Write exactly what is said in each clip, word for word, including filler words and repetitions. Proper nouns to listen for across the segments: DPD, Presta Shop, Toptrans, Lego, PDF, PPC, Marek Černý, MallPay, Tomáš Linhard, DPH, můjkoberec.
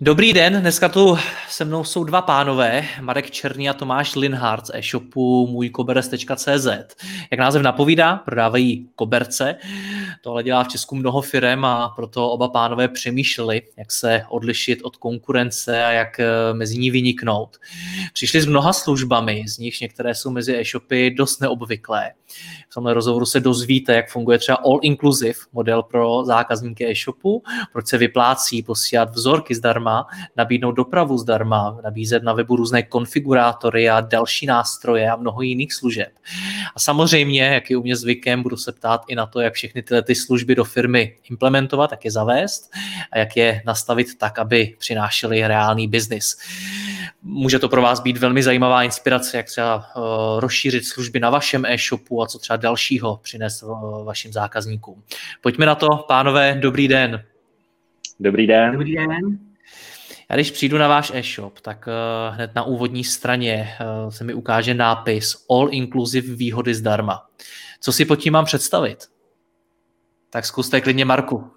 Dobrý den, dneska tu se mnou jsou dva pánové, Marek Černý a Tomáš Linhard z e-shopu můjkoberec tečka cé zet. Jak název napovídá, prodávají koberce. Tohle dělá v Česku mnoho firem a proto oba pánové přemýšleli, jak se odlišit od konkurence a jak mezi ní vyniknout. Přišli s mnoha službami, z nich některé jsou mezi e-shopy dost neobvyklé. V tomhle rozhovoru se dozvíte, jak funguje třeba all-inclusive model pro zákazníky e-shopu, proč se vyplácí posílat vzorky zdarma, nabídnout dopravu zdarma, nabízet na webu různé konfigurátory a další nástroje a mnoho jiných služeb. A samozřejmě, jak je u mě zvykem, budu se ptát i na to, jak všechny tyhle ty služby do firmy implementovat, jak je zavést a jak je nastavit tak, aby přinášely reálný biznis. Může to pro vás být velmi zajímavá inspirace, jak třeba rozšířit služby na vašem e-shopu a co třeba dalšího přinést vašim zákazníkům. Pojďme na to, pánové, dobrý den. Dobrý den. Dobrý den. Já když přijdu na váš e-shop, tak uh, hned na úvodní straně uh, se mi ukáže nápis All Inclusive výhody zdarma. Co si pod tím mám představit? Tak zkuste klidně, Marku.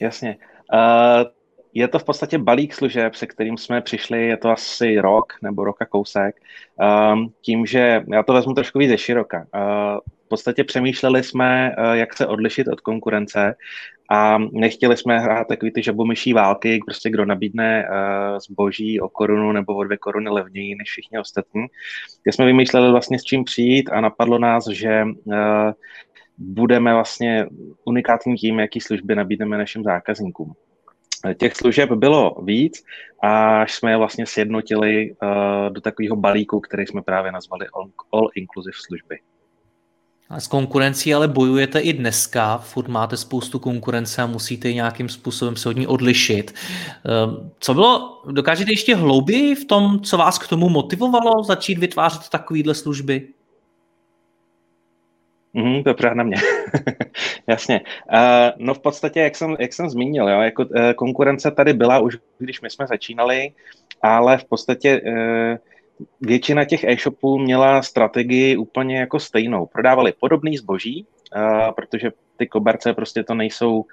Jasně. Uh, je to v podstatě balík služeb, se kterým jsme přišli, je to asi rok nebo roka kousek. Uh, tím, že já to vezmu trošku víc ze široka. Uh, v podstatě přemýšleli jsme, uh, jak se odlišit od konkurence, a nechtěli jsme hrát takový ty žabomyší války, prostě kdo nabídne uh, zboží o korunu nebo o dvě koruny levněji než všichni ostatní. Když jsme vymýšleli vlastně s čím přijít a napadlo nás, že uh, budeme vlastně unikátní tím, jaký služby nabídneme našim zákazníkům. Těch služeb bylo víc, až jsme je vlastně sjednotili uh, do takového balíku, který jsme právě nazvali All Inclusive služby. S konkurencí ale bojujete i dneska, furt máte spoustu konkurence a musíte nějakým způsobem se od ní odlišit. Co bylo, dokážete ještě hlouběji v tom, co vás k tomu motivovalo začít vytvářet takovýhle služby? Mm, to právě na mě. Jasně. Uh, no v podstatě, jak jsem, jak jsem zmínil, jo, jako, uh, konkurence tady byla už, když my jsme začínali, ale v podstatě... Uh, většina těch e-shopů měla strategii úplně jako stejnou. Prodávali podobný zboží, uh, protože ty koberce prostě to nejsou...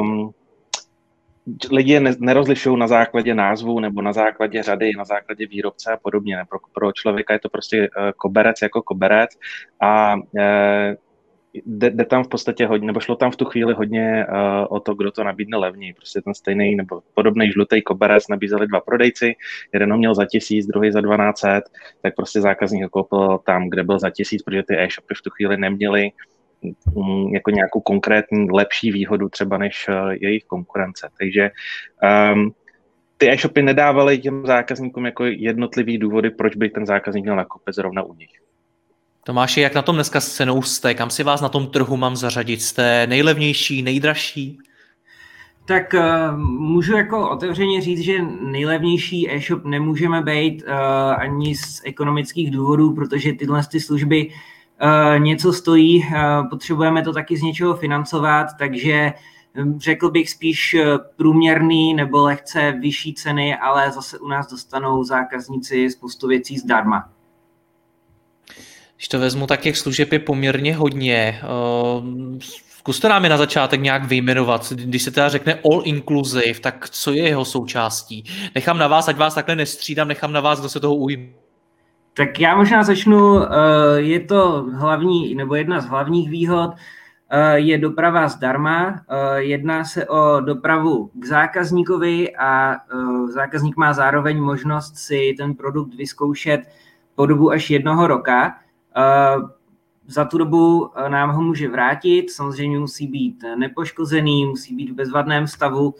Um, lidi je nerozlišují na základě názvu nebo na základě řady, na základě výrobce a podobně. Pro, pro člověka je to prostě uh, koberec jako koberec a uh, jde, jde tam v podstatě hodně, nebo šlo tam v tu chvíli hodně uh, o to, kdo to nabídne levněji. Prostě ten stejný nebo podobný žlutý koberec nabízeli dva prodejci, jeden ho měl za tisíc, druhý za dvanáct set, tak prostě zákazník ho koupil tam, kde byl za tisíc, protože ty e-shopy v tu chvíli neměly um, jako nějakou konkrétní lepší výhodu třeba než uh, jejich konkurence. Takže um, ty e-shopy nedávaly těm zákazníkům jako jednotlivý důvody, proč by ten zákazník měl nakoupit zrovna u nich. Tomáši, jak na tom dneska s cenou jste? Kam si vás na tom trhu mám zařadit? Jste nejlevnější, nejdražší? Tak uh, můžu jako otevřeně říct, že nejlevnější e-shop nemůžeme být uh, ani z ekonomických důvodů, protože tyhle ty služby uh, něco stojí, uh, potřebujeme to taky z něčeho financovat, takže řekl bych spíš průměrný nebo lehce vyšší ceny, ale zase u nás dostanou zákazníci spoustu věcí zdarma. Když to vezmu, tak těch služeb je poměrně hodně. Zkuste nám je na začátek nějak vyjmenovat. Když se teda řekne all inclusive, tak co je jeho součástí? Nechám na vás, ať vás takhle nestřídám, nechám na vás, kdo se toho ujme. Tak já možná začnu, je to hlavní, nebo jedna z hlavních výhod, je doprava zdarma. Jedná se o dopravu k zákazníkovi a zákazník má zároveň možnost si ten produkt vyzkoušet po dobu až jednoho roka. Uh, za tu dobu nám ho může vrátit, samozřejmě musí být nepoškozený, musí být v bezvadném stavu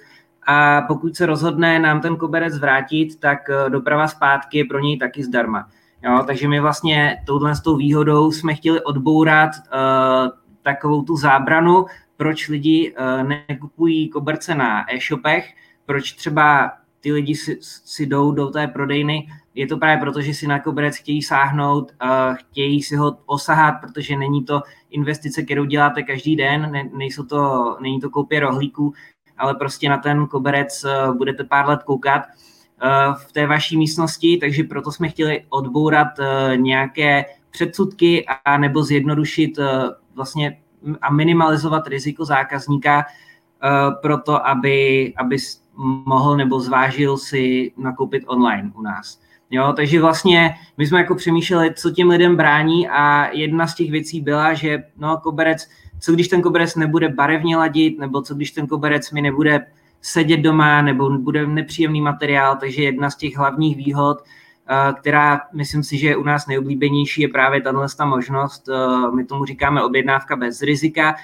a pokud se rozhodne nám ten koberec vrátit, tak doprava zpátky je pro něj taky zdarma. Jo, takže my vlastně touhle s tou výhodou jsme chtěli odbourat uh, takovou tu zábranu, proč lidi uh, nekupují koberce na e-shopech, proč třeba ty lidi si, si jdou do té prodejny. Je to právě proto, že si na koberec chtějí sáhnout, uh, chtějí si ho osahat, protože není to investice, kterou děláte každý den, ne, nejsou to, není to koupě rohlíků, ale prostě na ten koberec uh, budete pár let koukat uh, v té vaší místnosti, takže proto jsme chtěli odbourat uh, nějaké předsudky a nebo zjednodušit uh, vlastně a minimalizovat riziko zákazníka uh, proto, aby, aby mohl nebo zvážil si nakoupit online u nás. Jo, takže vlastně my jsme jako přemýšleli, co těm lidem brání, a jedna z těch věcí byla, že no, koberec, co když ten koberec nebude barevně ladit, nebo co když ten koberec mi nebude sedět doma, nebo bude nepříjemný materiál, takže jedna z těch hlavních výhod, která myslím si, že je u nás nejoblíbenější, je právě tato možnost, my tomu říkáme objednávka bez rizika,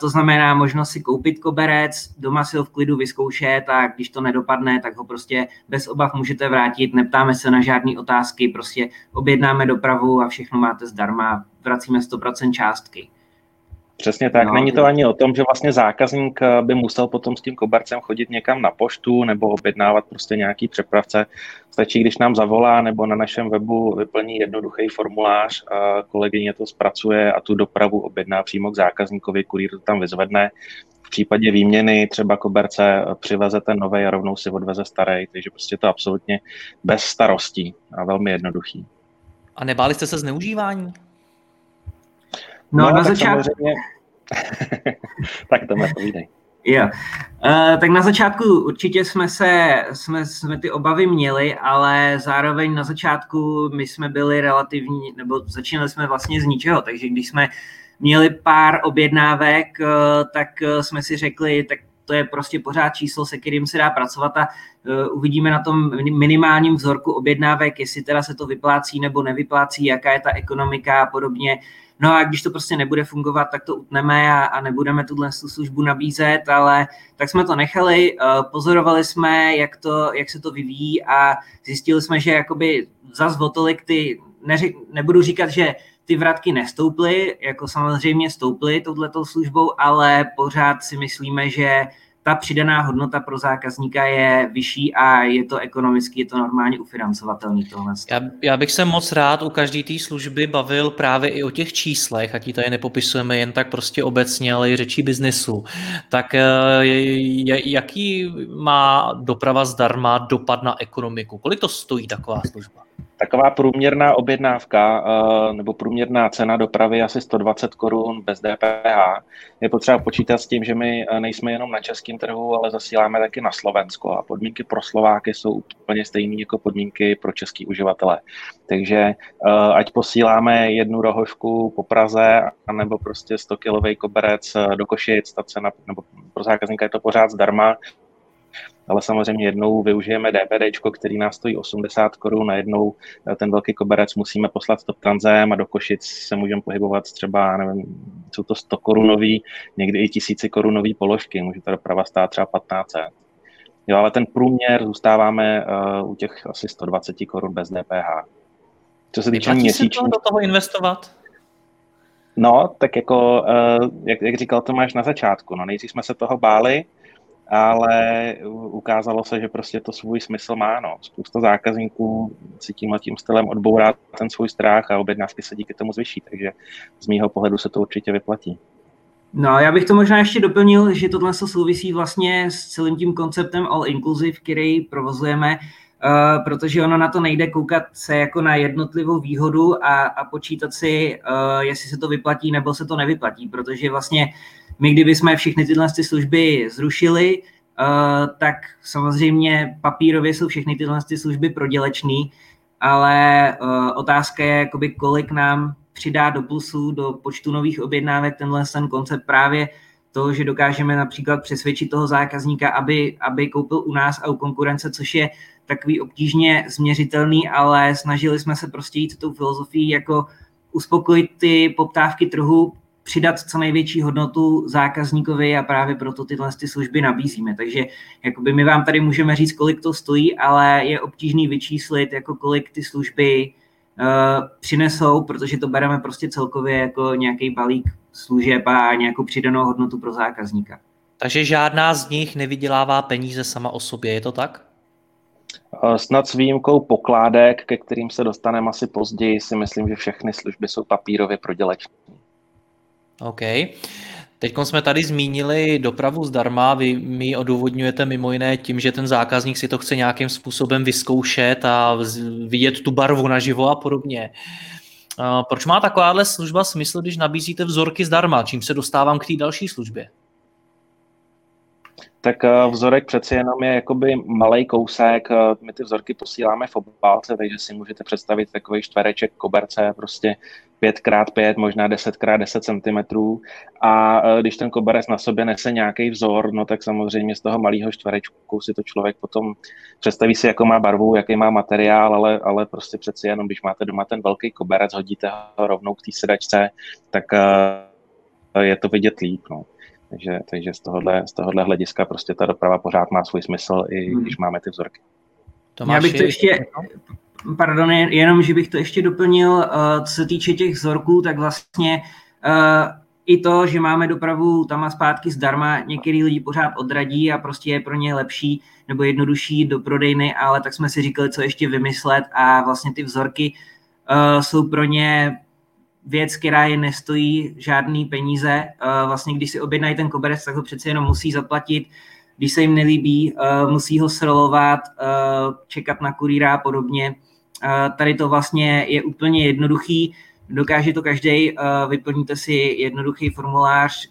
to znamená možnost si koupit koberec, doma si ho v klidu vyzkoušet, a když to nedopadne, tak ho prostě bez obav můžete vrátit, neptáme se na žádné otázky, prostě objednáme dopravu a všechno máte zdarma, vracíme sto procent částky. Přesně tak, no, není to ani o tom, že vlastně zákazník by musel potom s tím kobercem chodit někam na poštu nebo objednávat prostě nějaký přepravce. Stačí, když nám zavolá nebo na našem webu vyplní jednoduchý formulář, kolegyně to zpracuje a tu dopravu objedná přímo k zákazníkovi, kurýr to tam vyzvedne. V případě výměny třeba koberce přiveze ten novej a rovnou si odveze starý, takže prostě to absolutně bez starostí a velmi jednoduchý. A nebáli jste se zneužívání? No, no na začátku... tak to mě povídej. Yeah. Uh, tak na začátku určitě jsme, se, jsme, jsme ty obavy měli, ale zároveň na začátku my jsme byli relativní, nebo začínali jsme vlastně z ničeho, takže když jsme měli pár objednávek, uh, tak jsme si řekli, tak to je prostě pořád číslo, se kterým se dá pracovat, a uh, uvidíme na tom minimálním vzorku objednávek, jestli teda se to vyplácí nebo nevyplácí, jaká je ta ekonomika a podobně. No a když to prostě nebude fungovat, tak to utneme a, a nebudeme tuhle službu nabízet, ale tak jsme to nechali, pozorovali jsme, jak, to, jak se to vyvíjí, a zjistili jsme, že jakoby zas o tolik ty, neři, nebudu říkat, že ty vratky nestouply, jako samozřejmě stouply touhletou službou, ale pořád si myslíme, že ta přidaná hodnota pro zákazníka je vyšší a je to ekonomicky, je to normálně ufinancovatelný tohle. Já, já bych se moc rád u každé té služby bavil právě i o těch číslech, ať ji tady nepopisujeme jen tak prostě obecně, ale i řečí biznesu. Tak jaký má doprava zdarma dopad na ekonomiku? Kolik to stojí taková služba? Taková průměrná objednávka nebo průměrná cena dopravy je asi sto dvacet korun bez D P H. Je potřeba počítat s tím, že my nejsme jenom na českém trhu, ale zasíláme taky na Slovensko, a podmínky pro Slováky jsou úplně stejné jako podmínky pro český uživatele. Takže ať posíláme jednu rohošku po Praze anebo prostě sto kilový koberec do Košic, ta cena nebo pro zákazníka je to pořád zdarma. Ale samozřejmě jednou využijeme D P D, který nás stojí osmdesát korun, a jednou ten velký koberec musíme poslat Toptransem a do Košic se můžeme pohybovat třeba, nevím, jsou to sto korunový, někdy i tisícikorunový položky, může ta doprava stát třeba patnáct set. Jo, ale ten průměr zůstáváme uh, u těch asi sto dvacet korun bez D P H. Co se týče měsíčních... Platí se do toho investovat? No, tak jako, uh, jak, jak říkal Tomáš na začátku, no, nejdřív jsme se toho báli, ale ukázalo se, že prostě to svůj smysl má. No. Spousta zákazníků si tímhletím stylem odbourá ten svůj strach a objednávky se díky tomu zvyší, takže z mýho pohledu se to určitě vyplatí. No, já bych to možná ještě doplnil, že tohle se souvisí vlastně s celým tím konceptem all inclusive, který provozujeme, Uh, protože ono na to nejde koukat se jako na jednotlivou výhodu a, a počítat si, uh, jestli se to vyplatí nebo se to nevyplatí, protože vlastně my, kdybychom všechny tyhle ty služby zrušili, uh, tak samozřejmě papírově jsou všechny tyhle ty služby prodělečný, ale uh, otázka je, jakoby, kolik nám přidá do plusu, do počtu nových objednávek tenhle ten koncept právě to, že dokážeme například přesvědčit toho zákazníka, aby, aby koupil u nás a u konkurence, což je takový obtížně změřitelný, ale snažili jsme se prostě jít tou filozofií, jako uspokojit ty poptávky trhu, přidat co největší hodnotu zákazníkovi a právě proto tyhle ty služby nabízíme. Takže jakoby my vám tady můžeme říct, kolik to stojí, ale je obtížný vyčíslit, jako kolik ty služby uh, přinesou, protože to bereme prostě celkově jako nějaký balík služeb a nějakou přidanou hodnotu pro zákazníka. Takže žádná z nich nevydělává peníze sama o sobě, je to tak? Snad s výjimkou pokládek, ke kterým se dostaneme asi později, si myslím, že všechny služby jsou papírově prodělečné. OK. Teď jsme tady zmínili dopravu zdarma. Vy mi ji odůvodňujete mimo jiné tím, že ten zákazník si to chce nějakým způsobem vyzkoušet a vidět tu barvu naživo a podobně. Proč má takováhle služba smysl, když nabízíte vzorky zdarma? Čím se dostávám k té další službě? Tak vzorek přeci jenom je jakoby malej kousek, my ty vzorky posíláme v obálce, takže si můžete představit takový čtvereček koberce, prostě pět krát pět, možná deset krát deset centimetrů, a když ten koberec na sobě nese nějaký vzor, no tak samozřejmě z toho malého čtverečku si to člověk potom představí si, jakou má barvu, jaký má materiál, ale, ale prostě přeci jenom, když máte doma ten velký koberec, hodíte ho rovnou k té sedačce, tak je to vidět líp, no. Takže, takže z tohohle, z tohohle hlediska prostě ta doprava pořád má svůj smysl, i když máme ty vzorky. Tomáši, já bych to ještě, pardon, jenom, že bych to ještě doplnil, co se týče těch vzorků, tak vlastně i to, že máme dopravu tam a zpátky zdarma, některý lidi pořád odradí a prostě je pro ně lepší nebo jednodušší do prodejny, ale tak jsme si říkali, co ještě vymyslet, a vlastně ty vzorky jsou pro ně věc, která je nestojí žádný peníze. Vlastně, když si objednají ten koberec, tak ho přece jenom musí zaplatit. Když se jim nelíbí, musí ho srolovat, čekat na kurýra a podobně. Tady to vlastně je úplně jednoduchý. Dokáže to každý. Vyplníte si jednoduchý formulář,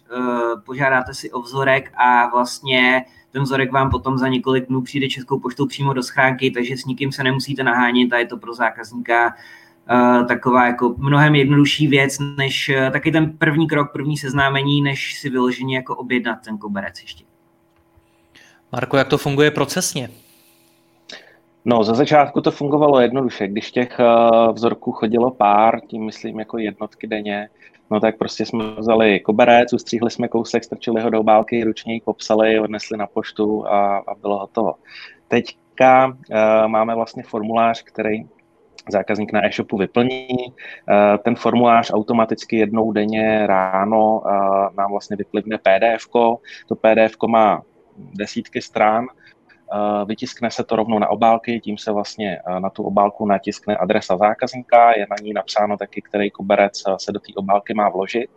požádáte si o vzorek a vlastně ten vzorek vám potom za několik dnů přijde českou poštou přímo do schránky, takže s nikým se nemusíte nahánět a je to pro zákazníka taková jako mnohem jednodušší věc, než taky ten první krok, první seznámení, než si vyloženě jako objednat ten koberec ještě. Marko, jak to funguje procesně? No, za začátku to fungovalo jednoduše. Když těch vzorků chodilo pár, tím myslím jako jednotky denně, no tak prostě jsme vzali koberec, ustříhli jsme kousek, strčili ho do obálky, ručně ji popsali, odnesli na poštu a, a bylo hotovo. Teďka uh, máme vlastně formulář, který zákazník na e-shopu vyplní. Ten formulář automaticky jednou denně ráno nám vlastně vyplivne pé dé efko. To pé dé efko má desítky stran, vytiskne se to rovnou na obálky, tím se vlastně na tu obálku natiskne adresa zákazníka, je na ní napsáno taky, který koberec se do té obálky má vložit.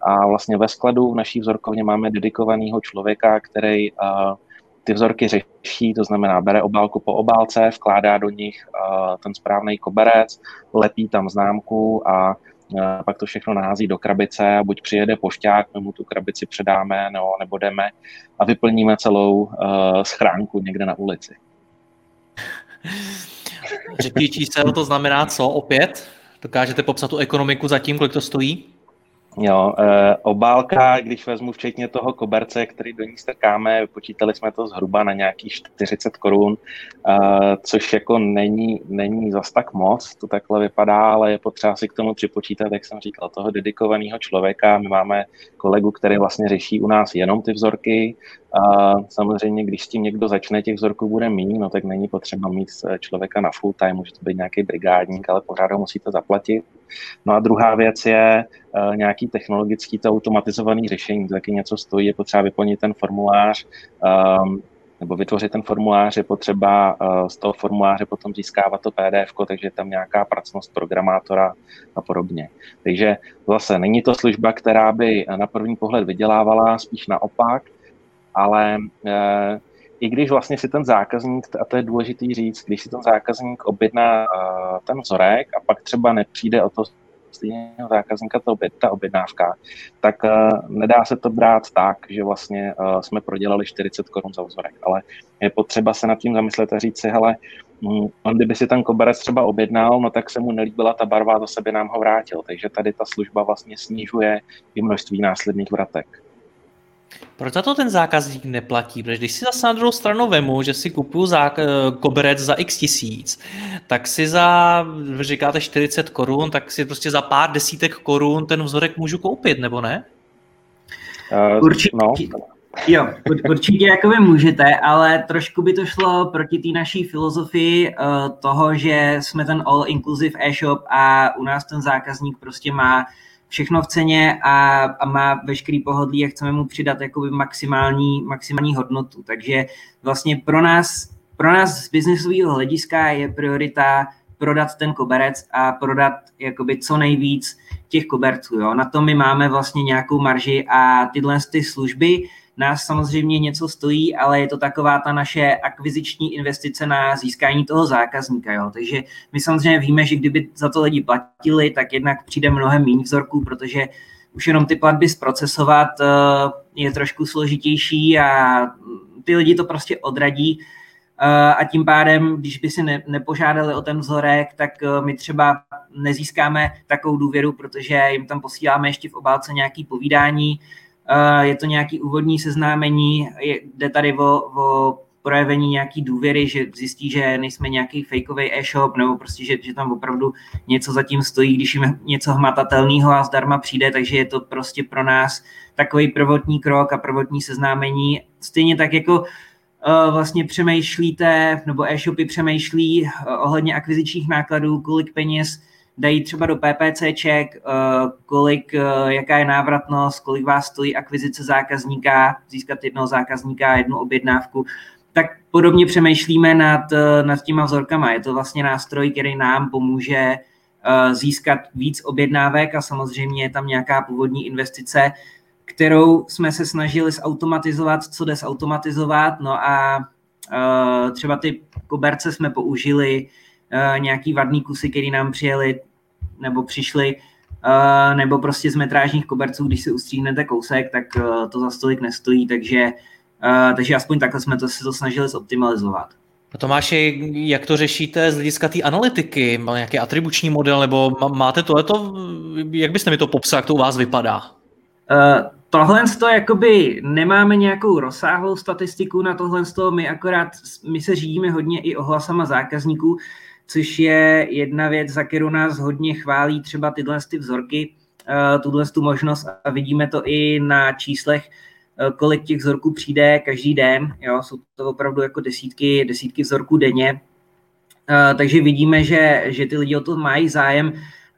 A vlastně ve skladu v naší vzorkovně máme dedikovaného člověka, který ty vzorky řeší, to znamená, bere obálku po obálce, vkládá do nich uh, ten správný koberec, lepí tam známku a uh, pak to všechno nahází do krabice a buď přijede pošťák, my mu tu krabici předáme, no, nebo jdeme a vyplníme celou uh, schránku někde na ulici. Řekni čísel, to znamená co opět? Dokážete popsat tu ekonomiku zatím, kolik to stojí? Jo, eh, obálka, když vezmu včetně toho koberce, který do ní strkáme, počítali jsme to zhruba na nějakých čtyřicet korun, eh, což jako není, není zas tak moc, to takhle vypadá, ale je potřeba si k tomu připočítat, jak jsem říkal, toho dedikovaného člověka. My máme kolegu, který vlastně řeší u nás jenom ty vzorky. A samozřejmě, když s tím někdo začne, těch vzorků bude míň, no tak není potřeba mít člověka na full time, může to být nějaký brigádník, ale pořád ho musíte zaplatit. No a druhá věc je uh, nějaký technologický, to automatizovaný řešení, to taky něco stojí, je potřeba vyplnit ten formulář, um, nebo vytvořit ten formulář, je potřeba uh, z toho formuláře potom získávat to pé dé efko, takže je tam nějaká pracnost programátora a podobně. Takže zase není to služba, která by na první pohled vydělávala, spíš naopak. Ale e, i když vlastně si ten zákazník, a to je důležitý říct, když si ten zákazník objedná e, ten vzorek a pak třeba nepřijde o to stejného zákazníka to, ta objednávka, tak e, nedá se to brát tak, že vlastně e, jsme prodělali čtyřicet korun za vzorek, ale je potřeba se nad tím zamyslet a říct si, hele, on kdyby si ten koberec třeba objednal, no tak se mu nelíbila ta barva a do sebe nám ho vrátil, takže tady ta služba vlastně snižuje i množství následných vratek. Proč za to ten zákazník neplatí? Protože když si zase na druhou stranu vemu, že si kupuju zák- koberec za x tisíc, tak si za, říkáte čtyřicet korun, tak si prostě za pár desítek korun ten vzorek můžu koupit, nebo ne? Uh, určitě, no. Jo, určitě jakoby můžete, ale trošku by to šlo proti té naší filozofii uh, toho, že jsme ten all-inclusive e-shop a u nás ten zákazník prostě má všechno v ceně a, a má veškerý pohodlí a chceme mu přidat jakoby maximální, maximální hodnotu. Takže vlastně pro nás, pro nás z biznesového hlediska je priorita prodat ten koberec a prodat jakoby co nejvíc těch koberců. Jo? Na to my máme vlastně nějakou marži a tyhle ty služby nás samozřejmě něco stojí, ale je to taková ta naše akviziční investice na získání toho zákazníka. Jo. Takže my samozřejmě víme, že kdyby za to lidi platili, tak jednak přijde mnohem méně vzorků, protože už jenom ty platby zprocesovat je trošku složitější a ty lidi to prostě odradí. A tím pádem, když by si ne, nepožádali o ten vzorek, tak my třeba nezískáme takovou důvěru, protože jim tam posíláme ještě v obálce nějaké povídání, je to nějaký úvodní seznámení, jde tady o, o projevení nějaký důvěry, že zjistí, že nejsme nějaký fejkový e-shop, nebo prostě, že, že tam opravdu něco zatím stojí, když jim něco hmatatelného a zdarma přijde, takže je to prostě pro nás takový prvotní krok a prvotní seznámení. Stejně tak jako vlastně přemýšlíte, nebo e-shopy přemýšlí ohledně akvizičních nákladů, kolik peněz dají třeba do PPCček, kolik, jaká je návratnost, kolik vás stojí akvizice zákazníka, získat jednoho zákazníka, jednu objednávku, tak podobně přemýšlíme nad, nad těma vzorkama. Je to vlastně nástroj, který nám pomůže získat víc objednávek a samozřejmě je tam nějaká původní investice, kterou jsme se snažili zautomatizovat, co jde zautomatizovat, no a třeba ty koberce jsme použili, nějaký vadný kusy, který nám přijeli nebo přišli, nebo prostě z metrážních koberců, když si ustříhnete kousek, tak to za stolik nestojí, takže, takže aspoň takhle jsme to, se to snažili zoptimalizovat. Tomáši, jak to řešíte z hlediska té analytiky? Má nějaký atribuční model, nebo máte tohleto? Jak byste mi to popsal, jak to u vás vypadá? Uh, Tohle z toho jakoby nemáme nějakou rozsáhlou statistiku na tohle z toho, my akorát, my se řídíme hodně i ohlasama zákazníků, což je jedna věc, za kterou nás hodně chválí třeba tyhle ty vzorky, tuhle tu možnost a vidíme to i na číslech, kolik těch vzorků přijde každý den, jo, jsou to opravdu jako desítky, desítky vzorků denně, takže vidíme, že, že ty lidi o to mají zájem.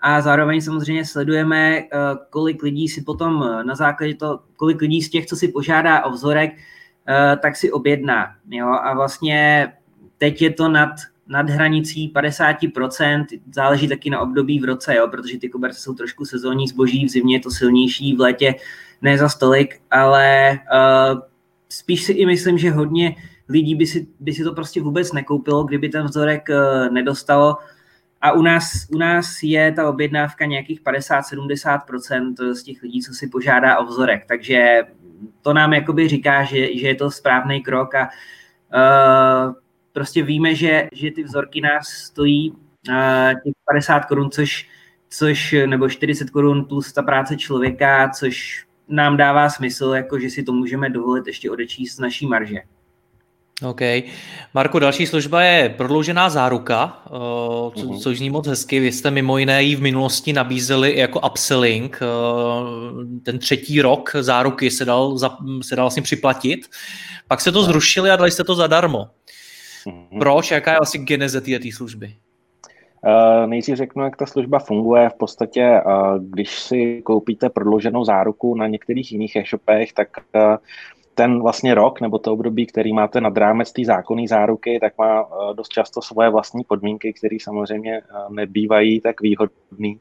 A zároveň samozřejmě sledujeme, kolik lidí si potom na základě toho, kolik lidí z těch, co si požádá o vzorek, tak si objedná. Jo? A vlastně teď je to nad, nad hranicí padesát procent, záleží taky na období v roce, jo? Protože ty koberce jsou trošku sezónní zboží, v zimě je to silnější, v létě ne za stolik, ale uh, spíš si i myslím, že hodně lidí by si, by si to prostě vůbec nekoupilo, kdyby ten vzorek uh, nedostalo. A u nás, u nás je ta objednávka nějakých padesát sedmdesát procent z těch lidí, co si požádá o vzorek. Takže to nám jakoby říká, že, že je to správný krok a uh, prostě víme, že, že ty vzorky nás stojí uh, těch padesát korun, což, což, nebo čtyřicet korun plus ta práce člověka, což nám dává smysl, jako že si to můžeme dovolit ještě odečíst z naší marže. OK. Marku, další služba je prodloužená záruka, co, což zní moc hezky. Vy jste mimo jiné ji v minulosti nabízeli jako upselling. Ten třetí rok záruky se dal, se dal vlastně připlatit. Pak se to zrušili a dali jste to zadarmo. Proč? Jaká je vlastně geneze této služby? Uh, nejdřív řeknu, jak ta služba funguje. V podstatě, uh, když si koupíte prodlouženou záruku na některých jiných e-shopech, tak uh, ten vlastně rok nebo to období, který máte nad rámec té zákonné záruky, tak má dost často svoje vlastní podmínky, které samozřejmě nebývají tak výhodný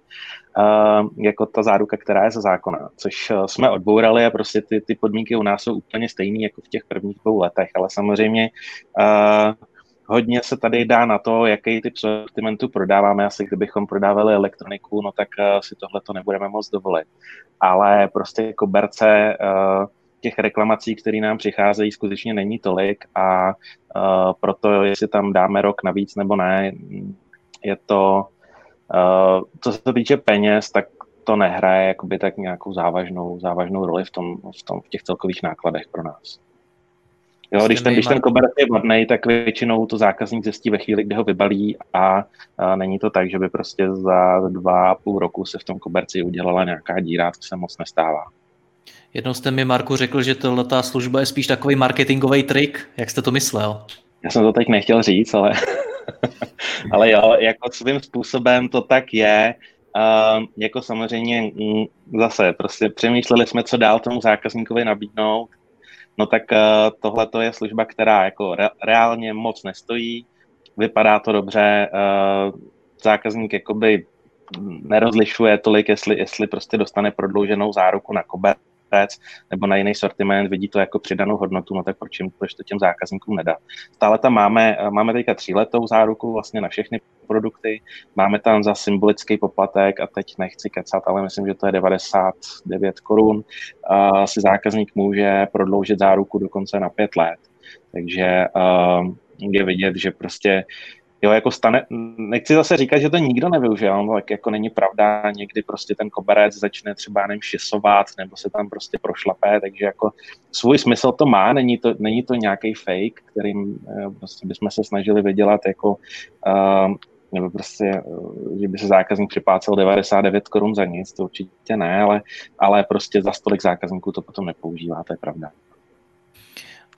jako ta záruka, která je ze zákona, což jsme odbourali a prostě ty, ty podmínky u nás jsou úplně stejný jako v těch prvních dvou letech, ale samozřejmě hodně se tady dá na to, jaký typ sortimentu prodáváme. Asi kdybychom prodávali elektroniku, no tak si tohle to nebudeme moc dovolit. Ale prostě koberce, těch reklamací, které nám přicházejí, skutečně není tolik a uh, proto, jestli tam dáme rok navíc nebo ne, je to, uh, co se týče peněz, tak to nehraje jakoby tak nějakou závažnou, závažnou roli v tom, v tom v těch celkových nákladech pro nás. Jo, když, ten, když ten koberec je vadnej, tak většinou to zákazník zjistí ve chvíli, kdy ho vybalí a, a není to tak, že by prostě za dva a půl roku se v tom koberci udělala nějaká díra, to se moc nestává. Jednou jste mi, Marku, řekl, že ta služba je spíš takový marketingový trik. Jak jste to myslel? Já jsem to teď nechtěl říct, ale, ale jo, jako svým způsobem to tak je. Uh, jako samozřejmě m, zase, prostě přemýšleli jsme, co dál tomu zákazníkovi nabídnout. No tak uh, tohle to je služba, která jako re, reálně moc nestojí. Vypadá to dobře, uh, zákazník jakoby nerozlišuje tolik, jestli, jestli prostě dostane prodlouženou záruku na koberec nebo na jiný sortiment, vidí to jako přidanou hodnotu, no tak proč, jim, proč to těm zákazníkům nedat. Stále tam máme, máme teďka tříletou záruku vlastně na všechny produkty, máme tam za symbolický poplatek a teď nechci kecat, ale myslím, že to je devadesát devět korun, uh, si zákazník může prodloužit záruku dokonce na pět let. Takže uh, je vidět, že prostě jo, jako stane, nechci zase říkat, že to nikdo nevyužil, no, tak jako není pravda, někdy prostě ten koberec začne třeba nevím šisovat, nebo se tam prostě prošlapé, takže jako svůj smysl to má, není to, není to nějaký fake, kterým prostě bychom se snažili vydělat jako, uh, nebo prostě, že by se zákazník připácel devadesát devět korun za nic, to určitě ne, ale, ale prostě za stolik zákazníků to potom nepoužívá, to je pravda.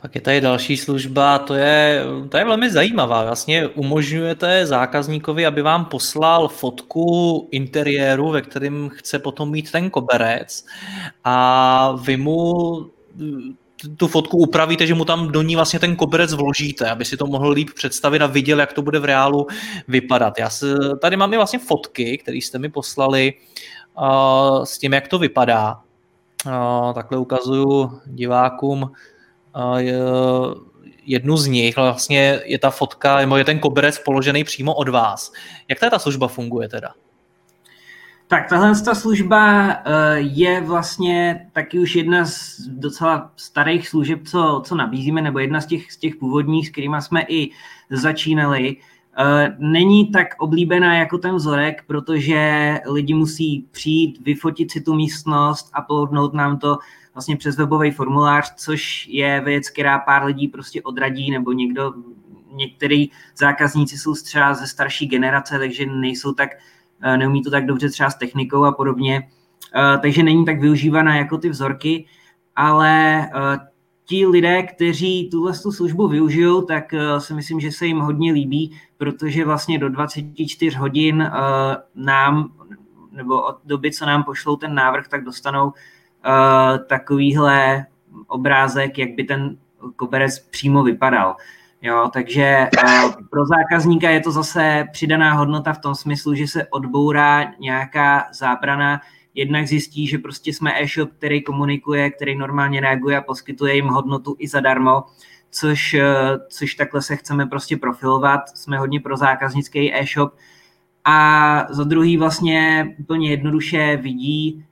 Pak je tady další služba, to je, to je velmi zajímavá. Vlastně umožňujete zákazníkovi, aby vám poslal fotku interiéru, ve kterém chce potom mít ten koberec a vy mu tu fotku upravíte, že mu tam do ní vlastně ten koberec vložíte, aby si to mohl líp představit a viděl, jak to bude v reálu vypadat. Já se, tady mám i vlastně fotky, které jste mi poslali uh, s tím, jak to vypadá. Uh, takhle ukazuju divákům jednu z nich, vlastně je ta fotka, je ten koberec položený přímo od vás. Jak ta služba funguje teda? Tak tahle ta služba je vlastně taky už jedna z docela starých služeb, co, co nabízíme, nebo jedna z těch, z těch původních, s kterýma jsme i začínali. Není tak oblíbená jako ten vzorek, protože lidi musí přijít, vyfotit si tu místnost a uploadnout nám to vlastně přes webový formulář, což je věc, která pár lidí prostě odradí, nebo někdo, některý zákazníci jsou třeba ze starší generace, takže nejsou tak, neumí to tak dobře třeba s technikou a podobně, takže není tak využívaná jako ty vzorky, ale ti lidé, kteří tuhle službu využijou, tak si myslím, že se jim hodně líbí, protože vlastně do dvacet čtyři hodin nám, nebo od doby, co nám pošlou ten návrh, tak dostanou takovýhle obrázek, jak by ten koberec přímo vypadal. Jo, takže pro zákazníka je to zase přidaná hodnota v tom smyslu, že se odbourá nějaká zábrana, jednak zjistí, že prostě jsme e-shop, který komunikuje, který normálně reaguje a poskytuje jim hodnotu i zadarmo, což, což takhle se chceme prostě profilovat, jsme hodně pro zákaznický e-shop a za druhý vlastně úplně jednoduše vidí,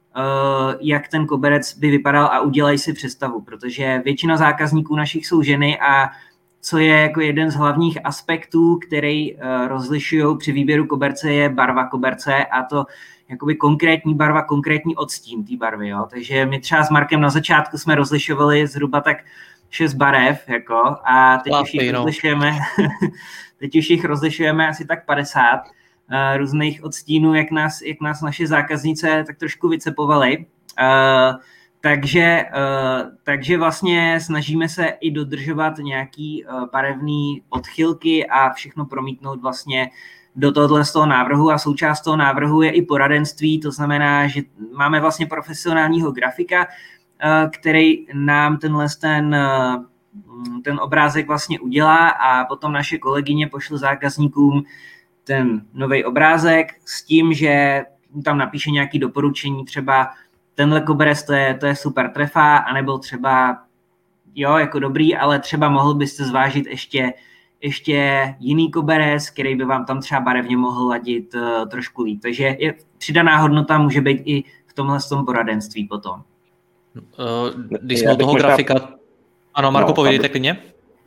jak ten koberec by vypadal a udělají si představu, protože většina zákazníků našich jsou ženy a co je jako jeden z hlavních aspektů, který rozlišují při výběru koberce, je barva koberce a to jakoby konkrétní barva, konkrétní odstín té barvy. Jo? Takže my třeba s Markem na začátku jsme rozlišovali zhruba tak šest barev jako, a teď Lápej, už, jich no. rozlišujeme, teď už jich rozlišujeme asi tak padesát různých odstínů, jak nás, jak nás naše zákaznice tak trošku vycepovaly. Takže, takže vlastně snažíme se i dodržovat nějaký barevné odchylky a všechno promítnout vlastně do tohohle z toho návrhu a součást toho návrhu je i poradenství, to znamená, že máme vlastně profesionálního grafika, který nám tenhle ten, ten obrázek vlastně udělá a potom naše kolegyně pošle zákazníkům ten nový obrázek s tím, že tam napíše nějaké doporučení, třeba tenhle koberec, to je, to je super trefa, anebo třeba jo, jako dobrý, ale třeba mohl byste zvážit ještě ještě jiný koberec, který by vám tam třeba barevně mohl ladit uh, trošku líp. Takže je, přidaná hodnota může být i v tomhle tom poradenství potom. Uh, když jsme od toho možná... grafika... Ano, Marko, no, povědějte klidně.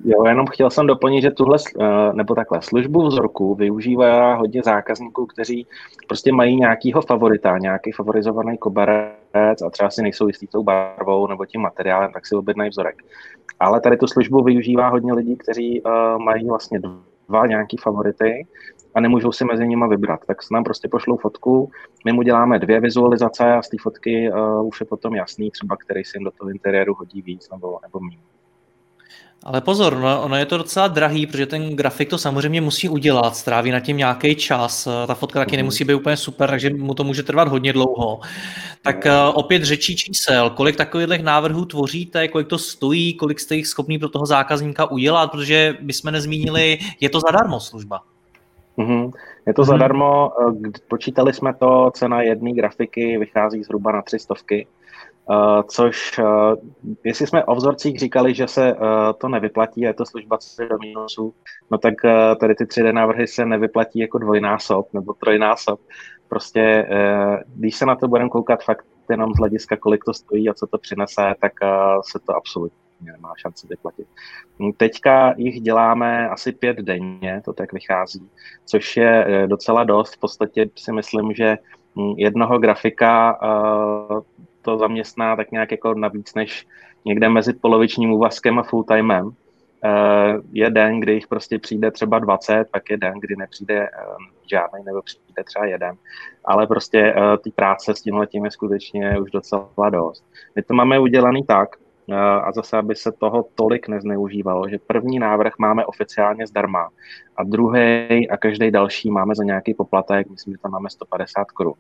Jo, jenom chtěl jsem doplnit, že tuhle, nebo takhle, službu vzorku využívá hodně zákazníků, kteří prostě mají nějakýho favorita, nějaký favorizovaný koberec a třeba si nejsou jistý tou barvou nebo tím materiálem, tak si objednají vzorek. Ale tady tu službu využívá hodně lidí, kteří uh, mají vlastně dva nějaký favority a nemůžou si mezi nimi vybrat. Tak se nám prostě pošlou fotku, my mu děláme dvě vizualizace a z té fotky uh, už je potom jasný, třeba který si jim do toho interiéru hodí víc nebo, nebo méně. Ale pozor, no, ono je to docela drahý, protože ten grafik to samozřejmě musí udělat, stráví nad tím nějaký čas, ta fotka taky nemusí být úplně super, takže mu to může trvat hodně dlouho. Tak opět řečí čísel, kolik takových návrhů tvoříte, kolik to stojí, kolik jste jich schopný pro toho zákazníka udělat, protože bychom nezmínili, je to zadarmo služba. Je to hmm. zadarmo, počítali jsme to, cena jedné grafiky vychází zhruba na tři stovky. Uh, což, uh, jestli jsme o vzorcích říkali, že se uh, to nevyplatí a je to služba do mínusu, no tak uh, tady ty tři dé návrhy se nevyplatí jako dvojnásob nebo trojnásob. Prostě, uh, když se na to budeme koukat fakt jenom z hlediska, kolik to stojí a co to přinese, tak uh, se to absolutně nemá šanci vyplatit. Teďka jich děláme asi pět denně, to tak vychází, což je uh, docela dost. V podstatě si myslím, že um, jednoho grafika uh, to zaměstná tak nějak jako navíc než někde mezi polovičním úvazkem a full-timem. Je den, kdy jich prostě přijde třeba dvacet, pak je den, kdy nepřijde žádný, nebo přijde třeba jeden. Ale prostě ty práce s tímhletím je skutečně už docela dost. My to máme udělaný tak, a zase, aby se toho tolik nezneužívalo, že první návrh máme oficiálně zdarma a druhý a každý další máme za nějaký poplatek, myslím, že tam máme sto padesát korun.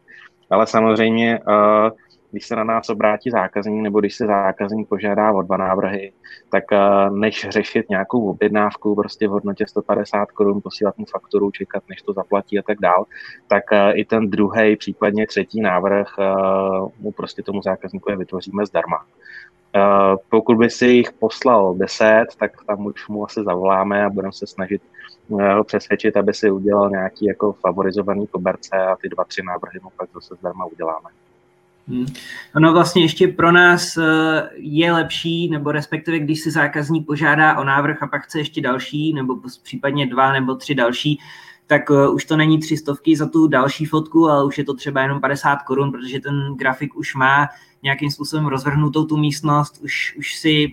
Ale samozřejmě když se na nás obrátí zákazník, nebo když se zákazník požádá o dva návrhy, tak než řešit nějakou objednávku prostě v hodnotě sto padesát korun, posílat mu fakturu, čekat, než to zaplatí a tak dál, tak i ten druhý, případně třetí návrh mu prostě tomu zákazníku je vytvoříme zdarma. Pokud by si jich poslal deset, tak tam už mu asi zavoláme a budeme se snažit ho přesvědčit, aby si udělal nějaký jako favorizovaný koberce a ty dva, tři návrhy mu pak zase zdarma uděláme. Hmm. Ono vlastně ještě pro nás je lepší, nebo respektive když si zákazník požádá o návrh a pak chce ještě další, nebo případně dva nebo tři další, tak už to není tři stovky za tu další fotku, ale už je to třeba jenom padesát korun, protože ten grafik už má nějakým způsobem rozvrhnutou tu místnost, už, už si,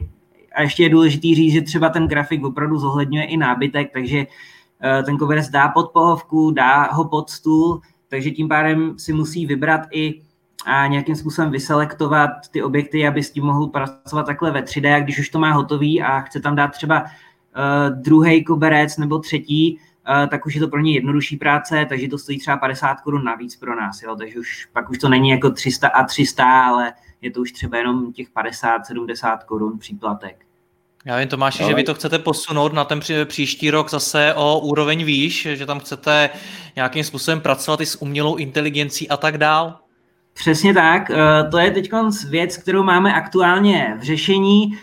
a ještě je důležitý říct, že třeba ten grafik opravdu zohledňuje i nábytek, takže ten koberec dá pod pohovku, dá ho pod stůl, takže tím pádem si musí vybrat i a nějakým způsobem vyselektovat ty objekty, aby s tím mohl pracovat takhle ve tři dé, a když už to má hotový a chce tam dát třeba uh, druhý koberec nebo třetí, uh, tak už je to pro ně jednodušší práce, takže to stojí třeba padesát korun navíc pro nás, jo? Takže už, pak už to není jako tři sta a tři sta, ale je to už třeba jenom těch padesát sedmdesát korun příplatek. Já vím, Tomáši, že vy to chcete posunout na ten příští rok zase o úroveň výš, že tam chcete nějakým způsobem pracovat i s umělou inteligencí a tak dál? Přesně tak, to je teď věc, kterou máme aktuálně v řešení.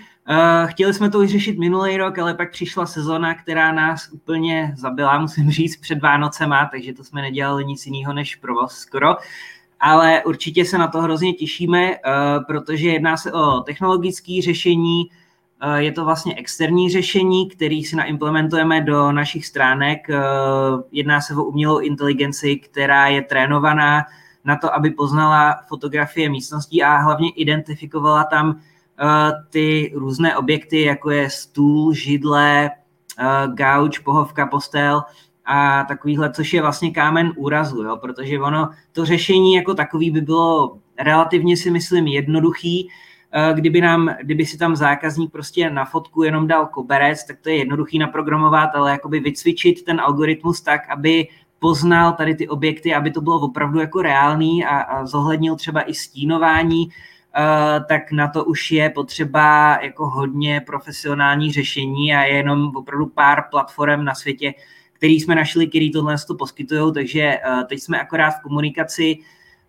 Chtěli jsme to už řešit minulý rok, ale pak přišla sezona, která nás úplně zabila, musím říct, před Vánocema, takže to jsme nedělali nic jiného než provoz skoro. Ale určitě se na to hrozně těšíme, protože jedná se o technologické řešení, je to vlastně externí řešení, který si naimplementujeme do našich stránek. Jedná se o umělou inteligenci, která je trénovaná na to, aby poznala fotografie místností a hlavně identifikovala tam uh, ty různé objekty, jako je stůl, židle, uh, gauč, pohovka, postel a takovýhle, což je vlastně kámen úrazu, jo, protože ono, to řešení jako takový by bylo relativně, si myslím, jednoduchý, uh, kdyby, nám, kdyby si tam zákazník prostě na fotku jenom dal koberec, tak to je jednoduchý naprogramovat, ale jakoby vycvičit ten algoritmus tak, aby poznal tady ty objekty, aby to bylo opravdu jako reálný a, a zohlednil třeba i stínování, uh, tak na to už je potřeba jako hodně profesionální řešení a je jenom opravdu pár platform na světě, který jsme našli, který tohle to poskytují, takže uh, teď jsme akorát v komunikaci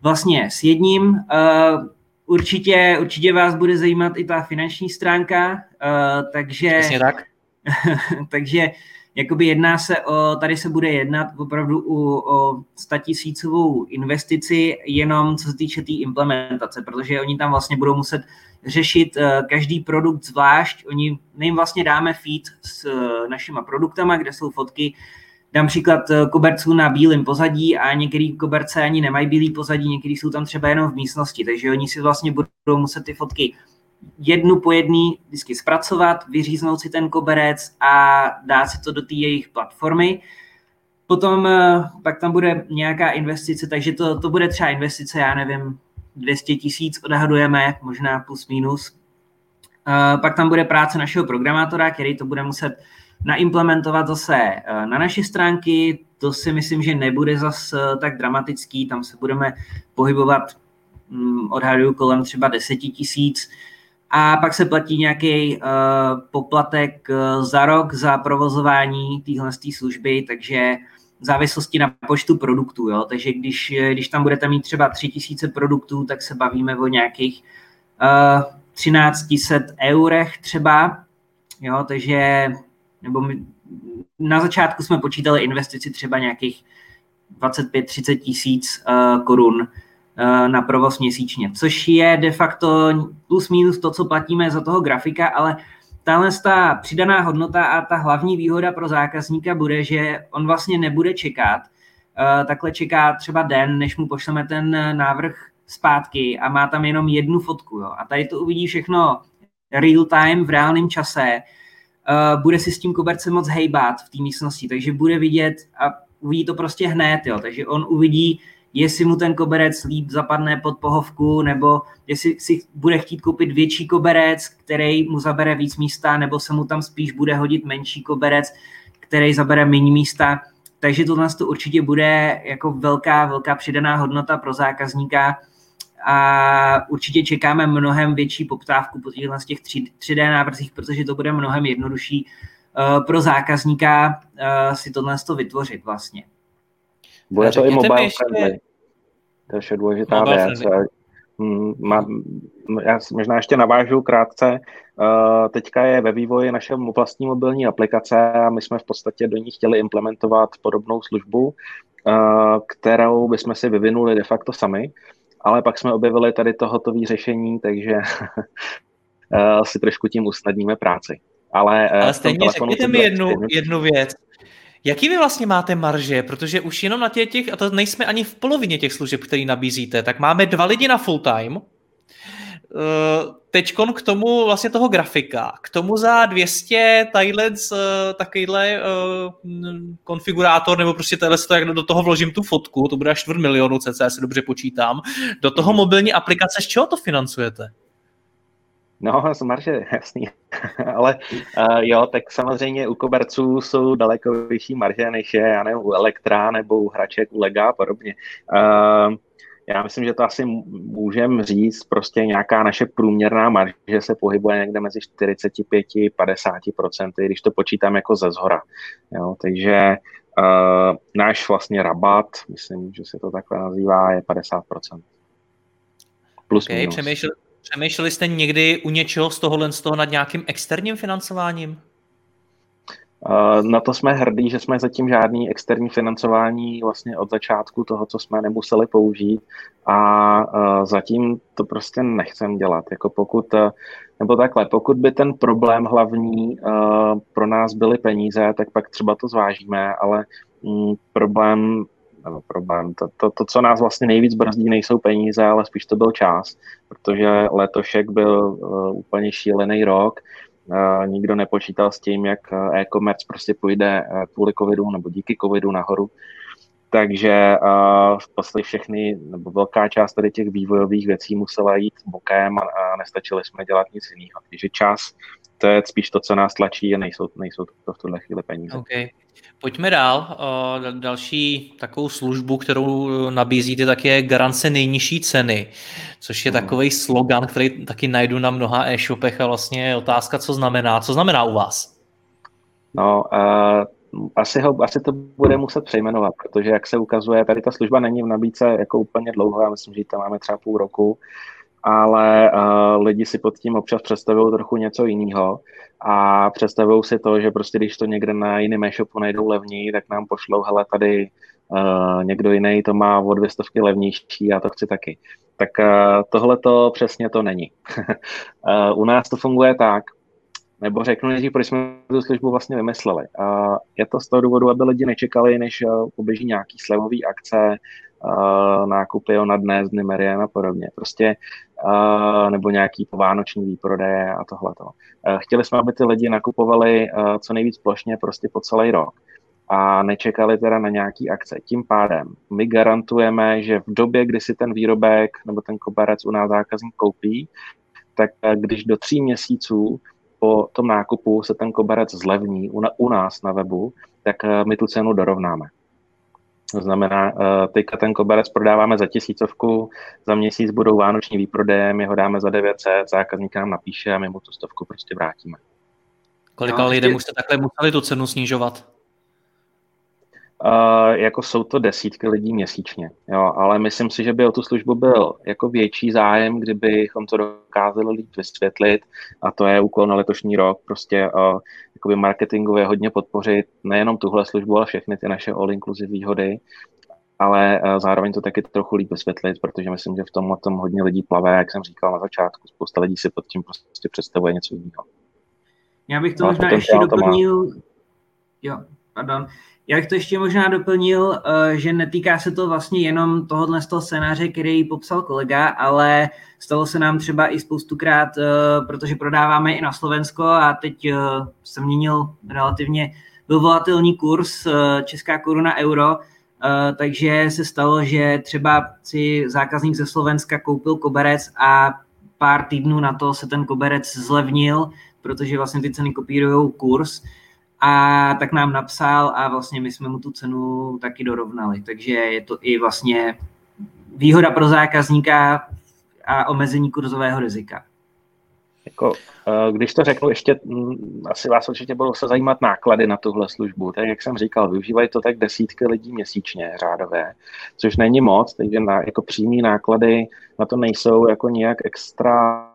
vlastně s jedním. Uh, určitě, určitě vás bude zajímat i ta finanční stránka, uh, takže... Přesně tak. takže jakoby jedná se o, tady se bude jednat opravdu o statisícovou investici jenom co se týče té tý implementace, protože oni tam vlastně budou muset řešit každý produkt zvlášť. Oni, my jim vlastně dáme feed s našima produktama, kde jsou fotky, dám příklad koberců na bílém pozadí a některý koberce ani nemají bílý pozadí, některý jsou tam třeba jenom v místnosti, takže oni si vlastně budou muset ty fotky jednu po jedný vždycky zpracovat, vyříznout si ten koberec a dát si to do té jejich platformy. Potom pak tam bude nějaká investice, takže to, to bude třeba investice, já nevím, dvě stě tisíc odhadujeme, možná plus minus. Pak tam bude práce našeho programátora, který to bude muset naimplementovat zase na naše stránky. To si myslím, že nebude zas tak dramatický, tam se budeme pohybovat, odhaduju, kolem třeba deset tisíc. A pak se platí nějaký uh, poplatek uh, za rok za provozování téhle služby, takže v závislosti na počtu produktů. Jo? Takže když, když tam budete mít třeba tři tisíce produktů, tak se bavíme o nějakých uh, třináct set eurech třeba. Jo? Takže nebo my, na začátku jsme počítali investici třeba nějakých dvacet pět až třicet tisíc uh, korun na provoz měsíčně, což je de facto plus minus to, co platíme za toho grafika, ale tahle ta přidaná hodnota a ta hlavní výhoda pro zákazníka bude, že on vlastně nebude čekat, takhle čeká třeba den, než mu pošleme ten návrh zpátky a má tam jenom jednu fotku. Jo. A tady to uvidí všechno real time, v reálném čase, bude si s tím kobercem moc hejbat v té místnosti, takže bude vidět a uvidí to prostě hned, jo. Takže on uvidí, jestli mu ten koberec líp zapadne pod pohovku, nebo jestli si bude chtít koupit větší koberec, který mu zabere víc místa, nebo se mu tam spíš bude hodit menší koberec, který zabere méně místa. Takže tohle to určitě bude jako velká, velká přidaná hodnota pro zákazníka a určitě čekáme mnohem větší poptávku po těch tři dé návrzích, protože to bude mnohem jednodušší pro zákazníka si tohle to vytvořit vlastně. Bude to i mobile ještě... friendly, to je důležitá mobile věc. Má, já možná ještě navážu krátce, teďka je ve vývoji naše vlastní mobilní aplikace a my jsme v podstatě do ní chtěli implementovat podobnou službu, kterou bychom si vyvinuli de facto sami, ale pak jsme objevili tady to hotové řešení, takže si trošku tím usnadníme práci. Ale, ale stejně řekněte mi jednu, jednu věc. Jaký vy vlastně máte marže? Protože už jenom na těch, těch, a to nejsme ani v polovině těch služeb, které nabízíte, tak máme dva lidi na full time, teďkon k tomu vlastně toho grafika, k tomu za dvě stě tadyhle takovýhle konfigurátor, nebo prostě tadyhle to, jak do toho vložím tu fotku, to bude až čtvrt milionu cca, já si dobře počítám, do toho mobilní aplikace, z čeho to financujete? No, z marže, jasný, ale uh, jo, tak samozřejmě u koberců jsou daleko vyšší marže, než je, já nevím, u Elektra nebo u hraček, u Lega a podobně. Uh, já myslím, že to asi můžeme říct, prostě nějaká naše průměrná marže se pohybuje někde mezi čtyřicet pět až padesát procent, když to počítám jako ze zhora. Jo, takže uh, náš vlastně rabat, myslím, že se to takhle nazývá, je padesát procent. Plus okay, minus. Přemýšlel... Přemýšleli jste někdy u něčeho z tohohle z toho nad nějakým externím financováním? Na to jsme hrdí, že jsme zatím žádný externí financování vlastně od začátku toho, co jsme nemuseli použít a zatím to prostě nechcem dělat. Jako pokud, nebo takhle, pokud by ten problém hlavní pro nás byly peníze, tak pak třeba to zvážíme, ale problém... Nebo problém. To, to, to, co nás vlastně nejvíc brzdí, nejsou peníze, ale spíš to byl čas, protože letošek byl uh, úplně šílený rok, uh, nikdo nepočítal s tím, jak e-commerce prostě půjde uh, kvůli covidu nebo díky covidu nahoru, takže uh, v podstatě všechny, nebo velká část tady těch vývojových věcí musela jít bokem a, a nestačili jsme dělat nic jiného, takže čas, to je spíš to, co nás tlačí a nejsou, nejsou to v tuhle chvíli peníze. Okay. Pojďme dál. Další takovou službu, kterou nabízíte, tak je garance nejnižší ceny, což je takový slogan, který taky najdu na mnoha e-shopech a vlastně je otázka, co znamená. Co znamená u vás? No, uh, asi, ho, asi to bude muset přejmenovat, protože jak se ukazuje, tady ta služba není v nabídce jako úplně dlouho, já myslím, že tam máme třeba půl roku. ale uh, lidi si pod tím občas představují trochu něco jiného a představují si to, že prostě když to někde na jiném e-shopu najdou levněji, tak nám pošlou, hele, tady uh, někdo jiný to má o dvě stovky levnější, já to chci taky. Tak uh, tohleto přesně to není. uh, u nás to funguje tak, nebo řeknu nejdřív, proč jsme tu službu vlastně vymysleli. Uh, je to z toho důvodu, aby lidi nečekali, než uh, poběží nějaký slevový akce, Uh, nákupy na dnes, dny Marian a podobně. Prostě, uh, nebo nějaký vánoční výprodeje a tohleto. Uh, chtěli jsme, aby ty lidi nakupovali uh, co nejvíc plošně prostě po celý rok a nečekali teda na nějaký akce. Tím pádem my garantujeme, že v době, kdy si ten výrobek nebo ten koberec u nás zákazník koupí, tak uh, když do tří měsíců po tom nákupu se ten koberec zlevní u, na, u nás na webu, tak uh, my tu cenu dorovnáme. To znamená, teďka ten koberec prodáváme za tisícovku, za měsíc budou vánoční výprodeje, my ho dáme za devět set, zákazník nám napíše a my mu tu stovku prostě vrátíme. Kolika no, lidem už jste takhle museli tu cenu snižovat? Uh, jako jsou to desítky lidí měsíčně, jo, ale myslím si, že by o tu službu byl jako větší zájem, kdybychom to dokázali líp vysvětlit, a to je úkol na letošní rok, prostě uh, jakoby marketingově hodně podpořit nejenom tuhle službu, ale všechny ty naše all-inclusive výhody, ale uh, zároveň to taky trochu líp vysvětlit, protože myslím, že v tomhle tom hodně lidí plave, jak jsem říkal na začátku, spousta lidí si pod tím prostě představuje něco jiného. Já bych to ale možná ještě doplnil... Jo, pardon... Já bych to ještě možná doplnil, že netýká se to vlastně jenom tohohle z toho scénáře, který popsal kolega, ale stalo se nám třeba i spoustukrát, protože prodáváme i na Slovensko a teď se měnil relativně byl volatilní kurz česká koruna euro, takže se stalo, že třeba si zákazník ze Slovenska koupil koberec a pár týdnů na to se ten koberec zlevnil, protože vlastně ty ceny kopírujou kurz. A tak nám napsal a vlastně my jsme mu tu cenu taky dorovnali. Takže je to i vlastně výhoda pro zákazníka a omezení kurzového rizika. Jako, když to řeknu, ještě asi vás určitě budou se zajímat náklady na tuhle službu. Tak jak jsem říkal, využívají to tak desítky lidí měsíčně řádově, což není moc, takže na, jako přímý náklady na to nejsou jako nějak extra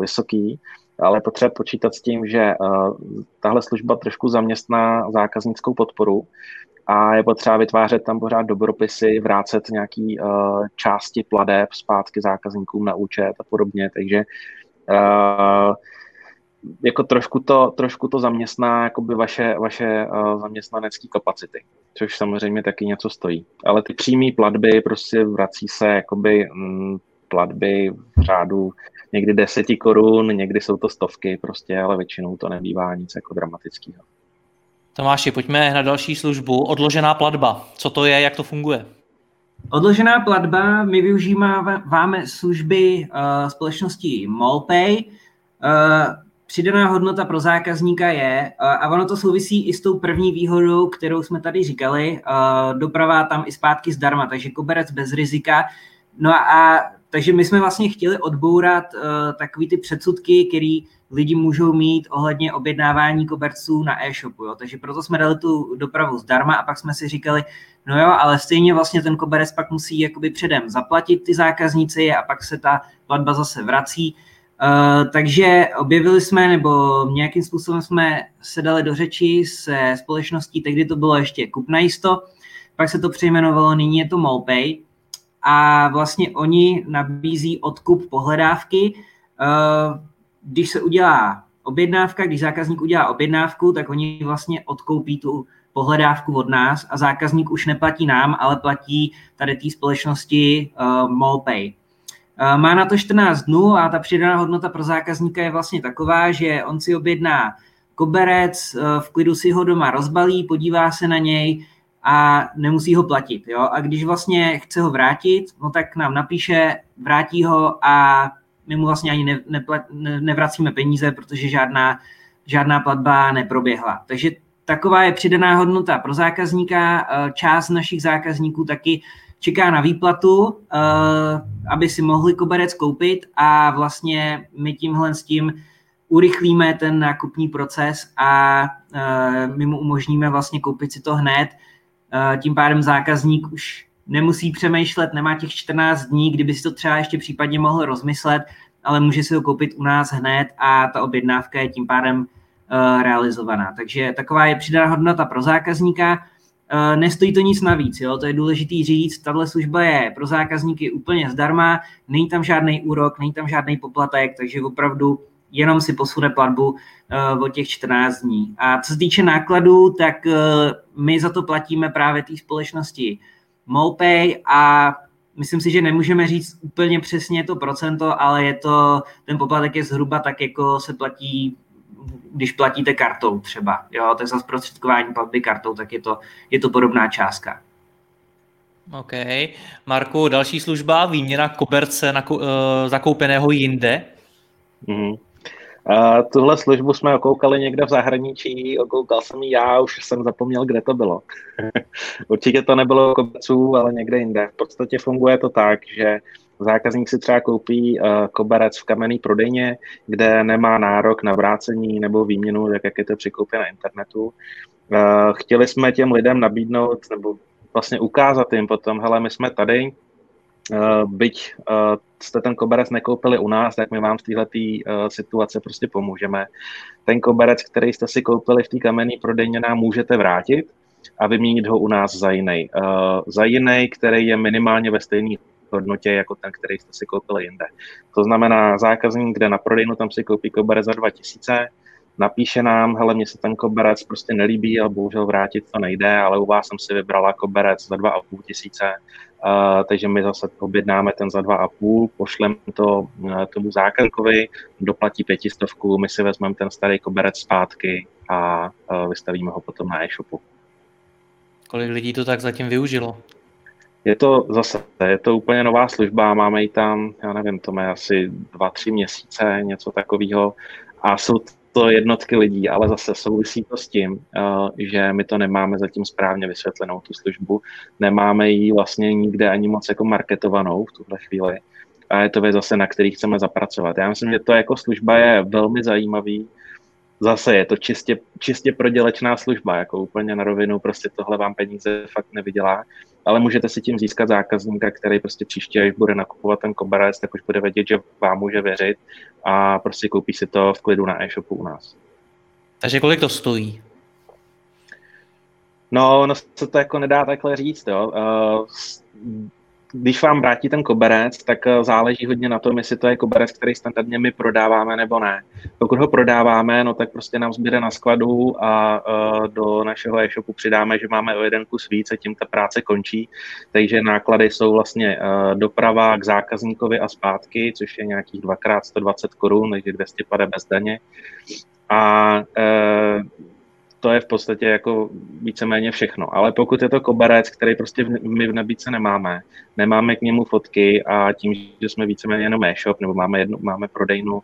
vysoký. Ale potřeba počítat s tím, že uh, tahle služba trošku zaměstná zákaznickou podporu a je potřeba vytvářet tam pořád dobropisy, vrácet nějaký uh, části pladeb zpátky zákazníkům na účet a podobně, takže uh, jako trošku to, trošku to zaměstná jakoby vaše, vaše uh, zaměstnanecké kapacity, což samozřejmě taky něco stojí. Ale ty přímé platby prostě vrací se jakoby mm, platby v řádu někdy deseti korun, někdy jsou to stovky prostě, ale většinou to nebývá nic jako dramatického. Tomáši, pojďme na další službu. Odložená platba. Co to je, jak to funguje? Odložená platba, my využíváme služby uh, společnosti MallPay. Uh, přidaná hodnota pro zákazníka je, uh, a ono to souvisí i s tou první výhodou, kterou jsme tady říkali, uh, doprava tam i zpátky zdarma, takže koberec bez rizika. No a, a takže my jsme vlastně chtěli odbourat uh, takový ty předsudky, který lidi můžou mít ohledně objednávání koberců na e-shopu. Jo? Takže proto jsme dali tu dopravu zdarma a pak jsme si říkali, no jo, ale stejně vlastně ten koberec pak musí jakoby předem zaplatit ty zákazníci a pak se ta platba zase vrací. Uh, takže objevili jsme, nebo nějakým způsobem jsme se dali do řeči se společností, tehdy to bylo ještě Kup na jisto, pak se to přejmenovalo, nyní je to MallPay. A vlastně oni nabízí odkup pohledávky. Když se udělá objednávka, když zákazník udělá objednávku, tak oni vlastně odkoupí tu pohledávku od nás a zákazník už neplatí nám, ale platí tady té společnosti MallPay. Má na to čtrnáct dnů a ta přidaná hodnota pro zákazníka je vlastně taková, že on si objedná koberec, v klidu si ho doma rozbalí, podívá se na něj, a nemusí ho platit. Jo? A když vlastně chce ho vrátit, no tak nám napíše, vrátí ho a my mu vlastně ani ne, neplat, ne, nevracíme peníze, protože žádná, žádná platba neproběhla. Takže taková je přidaná hodnota pro zákazníka. Část našich zákazníků taky čeká na výplatu, aby si mohli koberec koupit a vlastně my tímhle s tím urychlíme ten nákupní proces a my mu umožníme vlastně koupit si to hned. Tím pádem zákazník už nemusí přemýšlet, nemá těch čtrnáct dní, kdyby si to třeba ještě případně mohl rozmyslet, ale může si ho koupit u nás hned a ta objednávka je tím pádem uh, realizovaná. Takže taková je přidaná hodnota pro zákazníka. Uh, nestojí to nic navíc, jo? To je důležitý říct, tahle služba je pro zákazníky úplně zdarma, není tam žádný úrok, není tam žádný poplatek, takže opravdu jenom si posune platbu uh, od těch čtrnáct dní. A co se týče nákladů, tak uh, my za to platíme právě té společnosti MallPay a myslím si, že nemůžeme říct úplně přesně to procento, ale je to, ten poplatek je zhruba tak, jako se platí, když platíte kartou třeba. Jo, to je za zprostředkování platby kartou, tak je to, je to podobná částka. OK. Marku, další služba, výměna koberce na, uh, zakoupeného jinde? Mm. Uh, tuhle službu jsme okoukali někde v zahraničí, okoukal jsem ji já, už jsem zapomněl, kde to bylo. Určitě to nebylo koberců, ale někde jinde. V podstatě funguje to tak, že zákazník si třeba koupí uh, koberec v kamenné prodejně, kde nemá nárok na vrácení nebo výměnu, tak jak je to při koupě na internetu. Uh, chtěli jsme těm lidem nabídnout, nebo vlastně ukázat jim potom, hele, my jsme tady, uh, byť uh, jste ten koberec nekoupili u nás, tak my vám v této uh, situace prostě pomůžeme. Ten koberec, který jste si koupili v té kamenné prodejně, nám můžete vrátit a vyměnit ho u nás za jiný. Uh, za jiný, který je minimálně ve stejný hodnotě jako ten, který jste si koupili jinde. To znamená, zákazník jde na prodejnu, tam si koupí koberec za dva tisíce, napíše nám, hele, mně se ten koberec prostě nelíbí a bohužel vrátit to nejde, ale u vás jsem si vybrala koberec za dva a půl tisíce, uh, takže my zase objednáme ten za dva a půl, pošleme to uh, tomu zákazníkovi, doplatí pětistovku, my si vezmeme ten starý koberec zpátky a uh, vystavíme ho potom na e-shopu. Kolik lidí to tak zatím využilo? Je to zase, je to úplně nová služba, máme ji tam, já nevím, to má asi dva, tři měsíce, něco takového a jsou to jednotky lidí, ale zase souvisí to s tím, že my to nemáme zatím správně vysvětlenou tu službu, nemáme ji vlastně nikde ani moc jako marketovanou v tuhle chvíli a je to věc zase, na který chceme zapracovat. Já myslím, že to jako služba je velmi zajímavý. Zase je to čistě, čistě prodělečná služba, jako úplně na rovinu, prostě tohle vám peníze fakt nevydělá, ale můžete si tím získat zákazníka, který prostě příště, až bude nakupovat ten koberec, tak už bude vědět, že vám může věřit a prostě koupí si to v klidu na e-shopu u nás. Takže kolik to stojí? No, no se to jako nedá takhle říct, jo. Uh, Když vám vrátí ten koberec, tak záleží hodně na tom, jestli to je koberec, který standardně my prodáváme nebo ne. Pokud ho prodáváme, no tak prostě nám zbyde na skladu a uh, do našeho e-shopu přidáme, že máme o jeden kus víc a tím ta práce končí. Takže náklady jsou vlastně uh, doprava k zákazníkovi a zpátky, což je nějakých dvakrát sto dvacet korun, takže dvě stě padá bez daně. A uh, to je v podstatě jako víceméně všechno. Ale pokud je to koberec, který prostě v, my v nabídce nemáme, nemáme k němu fotky a tím, že jsme víceméně jenom e-shop, nebo máme, jednu, máme prodejnu, uh,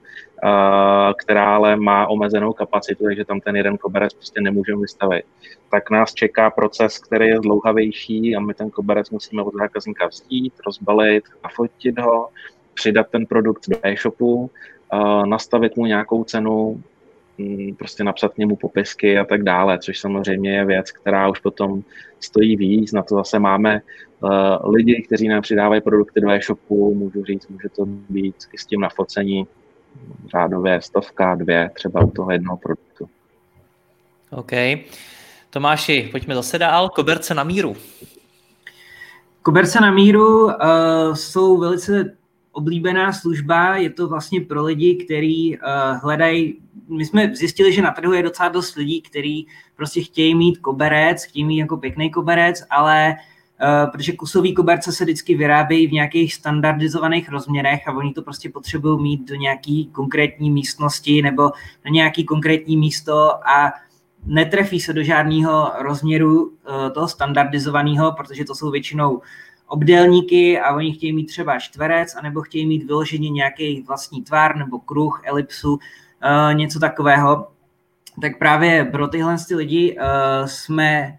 která ale má omezenou kapacitu, takže tam ten jeden koberec prostě nemůžeme vystavit, tak nás čeká proces, který je dlouhavější a my ten koberec musíme od zákazníka vzít, rozbalit, nafotit ho, přidat ten produkt do e-shopu, uh, nastavit mu nějakou cenu, prostě napsat k němu popisky a tak dále, což samozřejmě je věc, která už potom stojí víc. Na to zase máme uh, lidi, kteří nám přidávají produkty do e-shopu, můžu říct, může to být i s tím na focení řádově stovka, dvě, třeba u toho jednoho produktu. OK. Tomáši, pojďme zase dál. Koberce na míru. Koberce na míru uh, jsou velice oblíbená služba, je to vlastně pro lidi, kteří uh, hledají, my jsme zjistili, že na trhu je docela dost lidí, kteří prostě chtějí mít koberec, chtějí mít jako pěkný koberec, ale uh, protože kusový koberce se vždycky vyrábějí v nějakých standardizovaných rozměrech a oni to prostě potřebují mít do nějaký konkrétní místnosti nebo na nějaký konkrétní místo a netrefí se do žádného rozměru uh, toho standardizovaného, protože to jsou většinou obdélníky a oni chtějí mít třeba čtverec anebo chtějí mít vyloženě nějaký vlastní tvar nebo kruh, elipsu, uh, něco takového. Tak právě pro tyhle lidi uh, jsme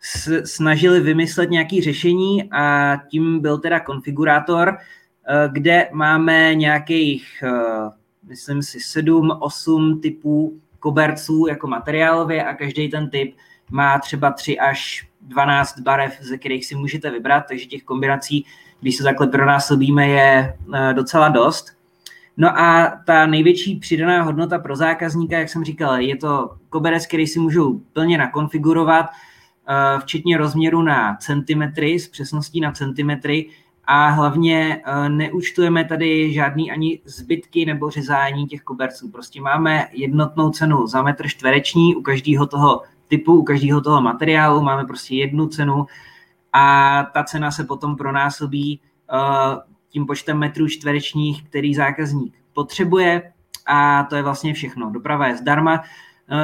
s- snažili vymyslet nějaké řešení a tím byl teda konfigurátor, uh, kde máme nějakých, uh, myslím si, sedm, osm typů koberců jako materiálově a každý ten typ má třeba tři až dvanáct barev, ze kterých si můžete vybrat, takže těch kombinací, když se takhle pronásobíme, je docela dost. No a ta největší přidaná hodnota pro zákazníka, jak jsem říkal, je to koberec, který si můžou plně nakonfigurovat, včetně rozměru na centimetry, s přesností na centimetry, a hlavně neúčtujeme tady žádný ani zbytky nebo řezání těch koberců. Prostě máme jednotnou cenu za metr čtvereční u každého toho typu, u každého toho materiálu, máme prostě jednu cenu a ta cena se potom pronásobí tím počtem metrů čtverečních, který zákazník potřebuje, a to je vlastně všechno. Doprava je zdarma.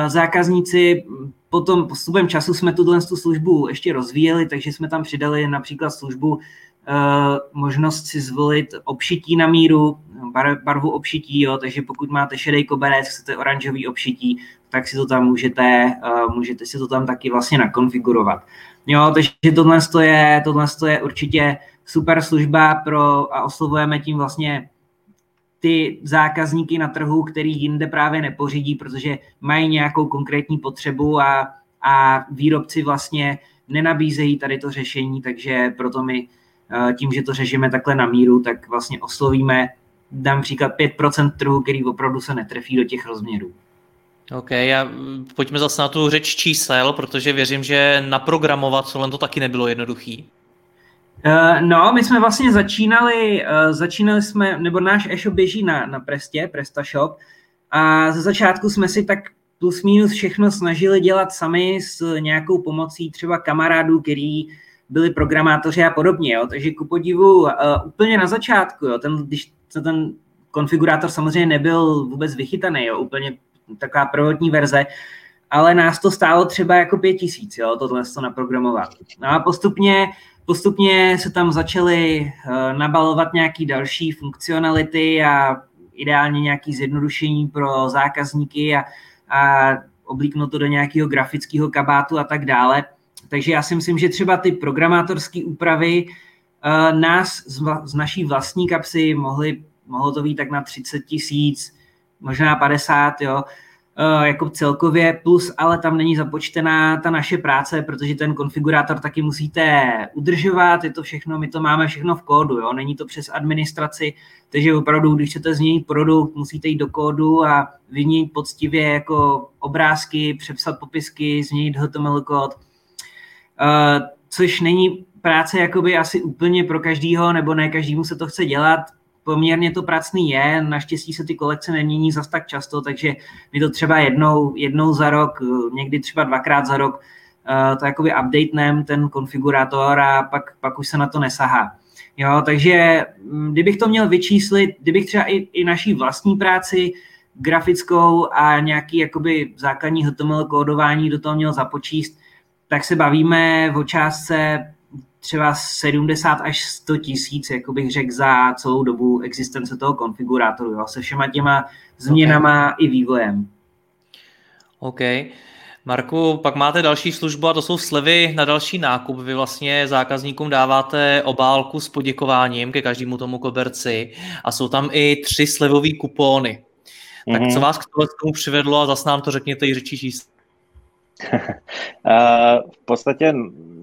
Zákazníci potom postupem času jsme tuhle službu ještě rozvíjeli, takže jsme tam přidali například službu možnost si zvolit obšití na míru, barvu obšití, jo, takže pokud máte šedej koberec, chcete oranžový obšití, tak si to tam můžete, můžete si to tam taky vlastně nakonfigurovat. Jo, takže tohle je, tohle je určitě super služba pro, a oslovujeme tím vlastně ty zákazníky na trhu, který jinde právě nepořídí, protože mají nějakou konkrétní potřebu a, a výrobci vlastně nenabízejí tady to řešení, takže proto my tím, že to řešíme takhle na míru, tak vlastně oslovíme, dám příklad, pět procent trhu, který opravdu se netrefí do těch rozměrů. OK, a pojďme zase na tu řeč čísel, protože věřím, že naprogramovat tohle to taky nebylo jednoduchý. No, my jsme vlastně začínali, začínali jsme, nebo náš e-shop běží na, na Prestě, Presta Shop, a ze začátku jsme si tak plus minus všechno snažili dělat sami s nějakou pomocí třeba kamarádů, který byli programátoři a podobně, jo. Takže ku podivu uh, úplně na začátku, jo, ten, když ten konfigurátor samozřejmě nebyl vůbec vychytaný, jo, úplně taková prvotní verze, ale nás to stálo třeba jako pět tisíc, jo, tohle to naprogramovat. No a postupně, postupně se tam začaly uh, nabalovat nějaké další funkcionality a ideálně nějaké zjednodušení pro zákazníky a, a oblíknout to do nějakého grafického kabátu a tak dále. Takže já si myslím, že třeba ty programátorské úpravy uh, nás z, vla, z naší vlastní kapsy mohly, mohlo to být tak na třicet tisíc, možná padesát, jo, uh, jako celkově, plus ale tam není započtená ta naše práce, protože ten konfigurátor taky musíte udržovat, je to všechno, my to máme všechno v kódu, jo, není to přes administraci, takže opravdu, když chcete změnit produkt, musíte jít do kódu a vyměnit poctivě jako obrázky, přepsat popisky, změnit H T M L kód, Uh, což není práce jakoby asi úplně pro každýho, nebo ne každému se to chce dělat. Poměrně to pracný je, naštěstí se ty kolekce nemění zas tak často, takže my to třeba jednou, jednou za rok, někdy třeba dvakrát za rok, uh, to jakoby updatenem ten konfigurátor a pak, pak už se na to nesahá. Jo, takže kdybych to měl vyčíslit, kdybych třeba i, i naší vlastní práci grafickou a nějaký jakoby základní H T M L kódování do toho měl započíst, tak se bavíme o částce třeba sedmdesát až sto tisíc, jako bych řekl, za celou dobu existence toho konfigurátoru, jo, se všema těma změnama okay. I vývojem. OK. Marku, pak máte další službu a to jsou slevy na další nákup. Vy vlastně zákazníkům dáváte obálku s poděkováním ke každému tomu koberci a jsou tam i tři slevové kupóny. Mm-hmm. Tak co vás k tomu přivedlo a zase nám to řekněte i řečí číslo. V podstatě,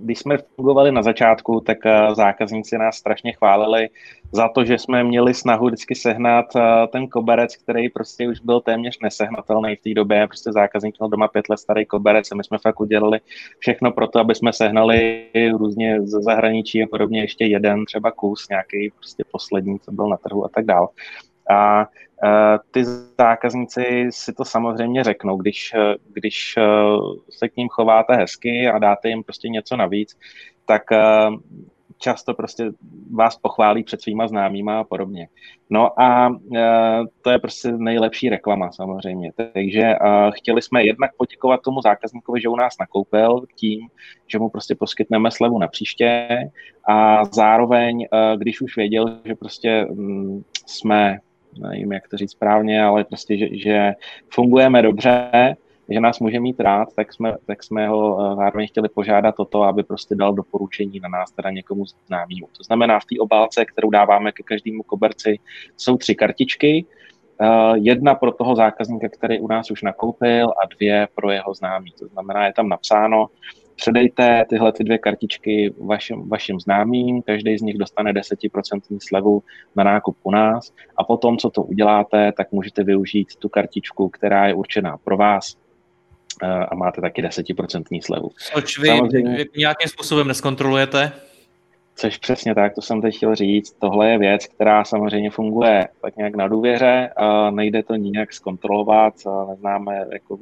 když jsme fungovali na začátku, tak zákazníci nás strašně chválili za to, že jsme měli snahu vždycky sehnat ten koberec, který prostě už byl téměř nesehnatelný v té době. Prostě zákazník měl doma pět let starý koberec a my jsme fakt udělali všechno pro to, aby jsme sehnali různě ze zahraničí a podobně ještě jeden třeba kus, nějaký prostě poslední, co byl na trhu a tak dál. A ty zákazníci si to samozřejmě řeknou, když, když se k ním chováte hezky a dáte jim prostě něco navíc, tak často prostě vás pochválí před svýma známýma a podobně. No a to je prostě nejlepší reklama samozřejmě. Takže chtěli jsme jednak poděkovat tomu zákazníkovi, že u nás nakoupil tím, že mu prostě poskytneme slevu na příště a zároveň, když už věděl, že prostě jsme... nevím, jak to říct správně, ale prostě, že, že fungujeme dobře, že nás může mít rád, tak jsme, tak jsme ho zároveň chtěli požádat o to, aby prostě dal doporučení na nás, teda někomu známýmu. To znamená, v té obálce, kterou dáváme ke každému koberci, jsou tři kartičky, jedna pro toho zákazníka, který u nás už nakoupil, a dvě pro jeho známý. To znamená, je tam napsáno, Předejte tyhle ty dvě kartičky vašim, vašim známým, každý z nich dostane deset procent slevu na nákup u nás a potom, co to uděláte, tak můžete využít tu kartičku, která je určená pro vás a máte taky deset procent slevu. Což vy samozřejmě nějakým způsobem neskontrolujete? Což přesně tak, to jsem teď chtěl říct. Tohle je věc, která samozřejmě funguje tak nějak na důvěře, nejde to nijak zkontrolovat, neznáme jako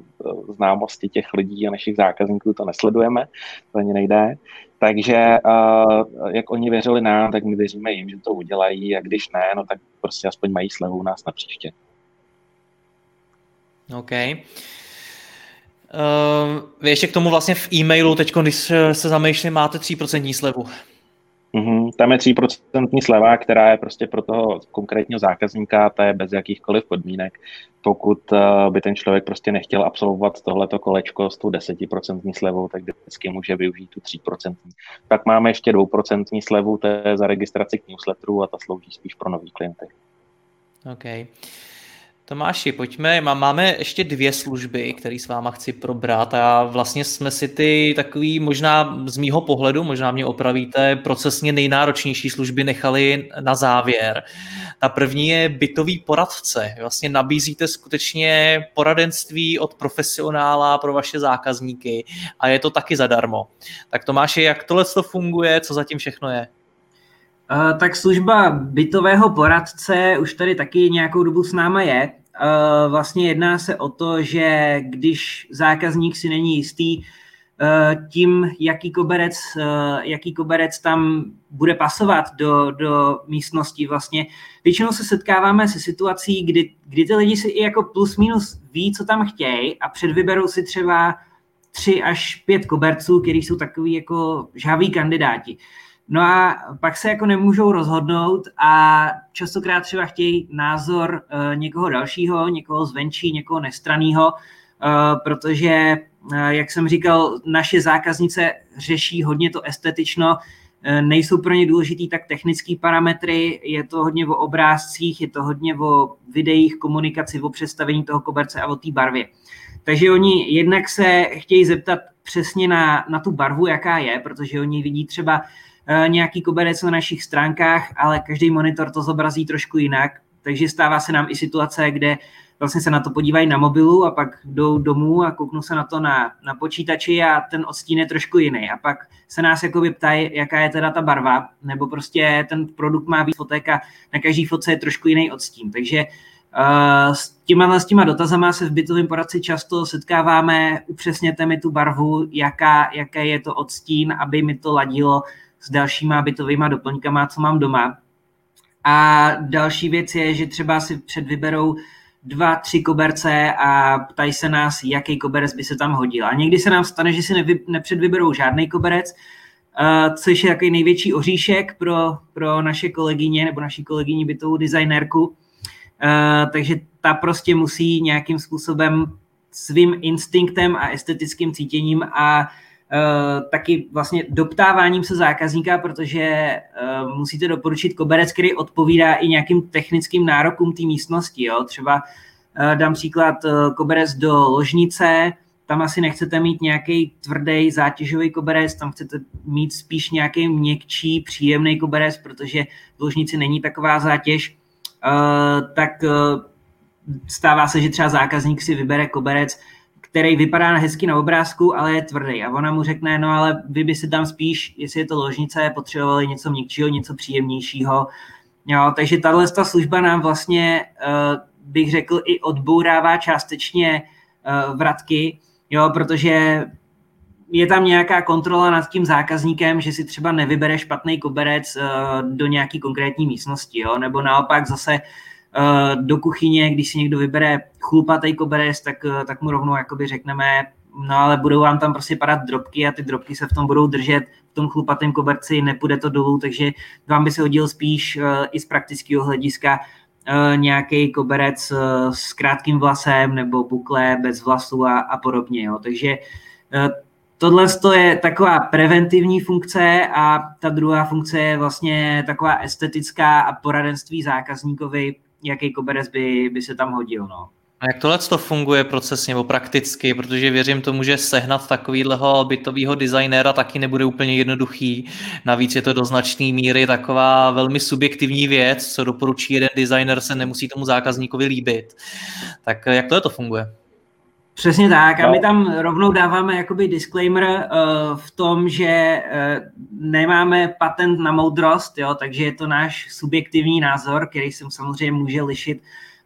známosti těch lidí a našich zákazníků, to nesledujeme, to ani nejde. Takže jak oni věřili nám, tak my věříme jim, že to udělají, a když ne, no tak prostě aspoň mají slevu u nás na příště. OK. Uh, vy ještě k tomu vlastně v e-mailu teď, když se zamýšlím, máte tři procenta slevu. Uhum, tam je tři procenta sleva, která je prostě pro toho konkrétního zákazníka, to je bez jakýchkoliv podmínek. Pokud uh, by ten člověk prostě nechtěl absolvovat tohleto kolečko s tou deset procent slevou, tak vždycky může využít tu tři procenta. Pak máme ještě dvě procenta slevu, to je za registraci k newsletteru a ta slouží spíš pro nový klienty. OK. Tomáši, pojďme, máme ještě dvě služby, které s váma chci probrat, a vlastně jsme si ty takový, možná z mýho pohledu, možná mě opravíte, procesně nejnáročnější služby nechali na závěr. Ta první je bytový poradce. Vlastně nabízíte skutečně poradenství od profesionála pro vaše zákazníky a je to taky zadarmo. Tak Tomáši, jak tohle to funguje, co zatím všechno je? Uh, tak služba bytového poradce už tady taky nějakou dobu s náma je. Uh, vlastně jedná se o to, že když zákazník si není jistý uh, tím, jaký koberec, uh, jaký koberec tam bude pasovat do, do místnosti, vlastně většinou se setkáváme se situací, kdy, kdy ty lidi si i jako plus minus ví, co tam chtějí, a předvyberou si třeba tři až pět koberců, který jsou takový jako žhaví kandidáti. No a pak se jako nemůžou rozhodnout a častokrát třeba chtějí názor někoho dalšího, někoho zvenčí, někoho nestranného, protože, jak jsem říkal, naše zákaznice řeší hodně to estetično, nejsou pro ně důležitý tak technické parametry, je to hodně o obrázcích, je to hodně o videích, komunikaci, o představení toho koberce a o té barvě. Takže oni jednak se chtějí zeptat přesně na, na tu barvu, jaká je, protože oni vidí třeba nějaký koberec na našich stránkách, ale každý monitor to zobrazí trošku jinak, takže stává se nám i situace, kde vlastně se na to podívají na mobilu a pak jdou domů a kouknou se na to na, na počítači a ten odstín je trošku jiný. A pak se nás jakoby ptají, jaká je teda ta barva, nebo prostě ten produkt má být fotek a na každý fotce je trošku jiný odstín. Takže uh, s, těma, s těma dotazama se v bytovém poradci často setkáváme, upřesněte mi tu barvu, jaká, jaké je to odstín, aby mi to ladilo s dalšíma bytovýma doplňkama, co mám doma. A další věc je, že třeba si předvyberou dva, tři koberce a ptají se nás, jaký koberec by se tam hodil. A někdy se nám stane, že si nevy, nepředvyberou žádný koberec, uh, což je takový největší oříšek pro, pro naše kolegyně nebo naší kolegyni bytovou designérku. Uh, takže ta prostě musí nějakým způsobem svým instinktem a estetickým cítěním a Uh, taky vlastně doptáváním se zákazníka, protože uh, musíte doporučit koberec, který odpovídá i nějakým technickým nárokům té místnosti. Jo? Třeba uh, dám příklad uh, koberec do ložnice, tam asi nechcete mít nějaký tvrdý zátěžový koberec, tam chcete mít spíš nějaký měkčí, příjemný koberec, protože v ložnici není taková zátěž, uh, tak uh, stává se, že třeba zákazník si vybere koberec, který vypadá hezky na obrázku, ale je tvrdý. A ona mu řekne, no ale vy by si tam spíš, jestli je to ložnice, potřebovali něco měkčího, něco příjemnějšího. Jo, takže tahle služba nám vlastně, bych řekl, i odbourává částečně vratky, jo, protože je tam nějaká kontrola nad tím zákazníkem, že si třeba nevybere špatný koberec do nějaké konkrétní místnosti, jo, nebo naopak zase do kuchyně, když si někdo vybere chlupatý koberec, tak, tak mu rovnou jakoby řekneme, no ale budou vám tam prostě padat drobky a ty drobky se v tom budou držet, v tom chlupatém koberci nepůjde to dolů, takže vám by se hodil spíš i z praktického hlediska nějaký koberec s krátkým vlasem nebo bukle bez vlasů a, a podobně. Jo. Takže tohle je taková preventivní funkce a ta druhá funkce je vlastně taková estetická a poradenství zákazníkovi, jaký koberec by, by se tam hodil. No. A jak tohle to funguje procesně nebo prakticky, protože věřím tomu, že sehnat takovýhleho bytového designéra taky nebude úplně jednoduchý. Navíc je to do značné míry taková velmi subjektivní věc, co doporučí jeden designer, se nemusí tomu zákazníkovi líbit. Tak jak tohle to funguje? Přesně tak. A my tam rovnou dáváme jakoby disclaimer uh, v tom, že uh, nemáme patent na moudrost, jo, takže je to náš subjektivní názor, který se samozřejmě může lišit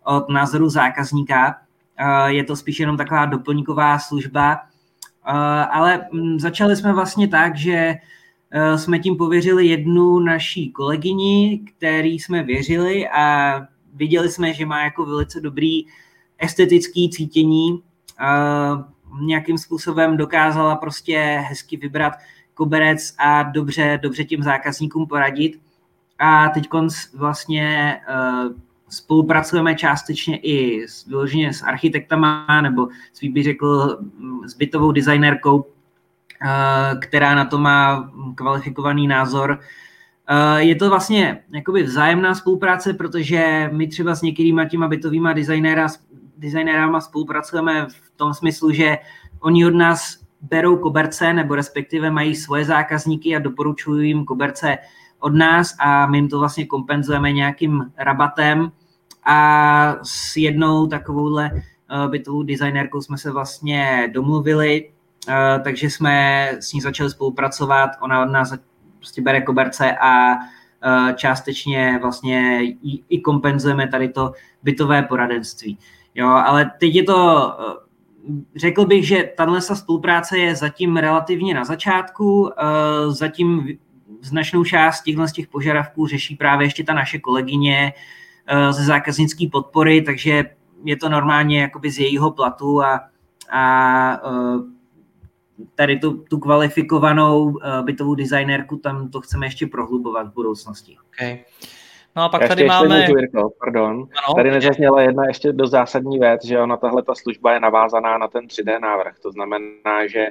od názoru zákazníka. Uh, je to spíš jenom taková doplňková služba. Uh, ale um, začali jsme vlastně tak, že uh, jsme tím pověřili jednu naší kolegyni, který jsme věřili a viděli jsme, že má jako velice dobrý estetický cítění. Uh, nějakým způsobem dokázala prostě hezky vybrat koberec a dobře, dobře tím zákazníkům poradit. A teď vlastně uh, spolupracujeme částečně i s, vyloženě s architektama, nebo spíš bych řekl s bytovou designérkou, uh, která na to má kvalifikovaný názor. Uh, je to vlastně jakoby vzájemná spolupráce, protože my třeba s některýma těma bytovýma designéra designérama spolupracujeme v tom smyslu, že oni od nás berou koberce, nebo respektive mají svoje zákazníky a doporučují jim koberce od nás a my jim to vlastně kompenzujeme nějakým rabatem. A s jednou takovouhle bytovou designérkou jsme se vlastně domluvili, takže jsme s ní začali spolupracovat. Ona od nás prostě bere koberce a částečně vlastně i kompenzujeme tady to bytové poradenství. Jo, ale teď je to, řekl bych, že tato spolupráce je zatím relativně na začátku, zatím značnou část těchto z těch požadavků řeší právě ještě ta naše kolegyně ze zákaznické podpory, takže je to normálně jakoby z jejího platu a, a tady tu, tu kvalifikovanou bytovou designérku, tam to chceme ještě prohlubovat v budoucnosti. Okay. No a pak já tady ještě máme... Ještě Jirko, pardon. Ano, tady nezazněla jedna ještě dost zásadní věc, že ona tahle ta služba je navázaná na ten tři dé návrh. To znamená, že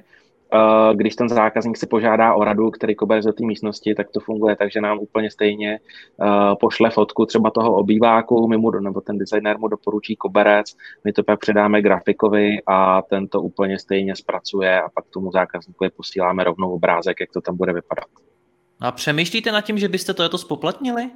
uh, když ten zákazník si požádá o radu, který koberec do té místnosti, tak to funguje, takže nám úplně stejně uh, pošle fotku třeba toho obýváku, my mu, nebo ten designér mu doporučí koberec, my to pak předáme grafikovi a ten to úplně stejně zpracuje a pak tomu zákazníkovi posíláme rovnou obrázek, jak to tam bude vypadat. A přemýšlíte nad tím, že byste to spoplatnili?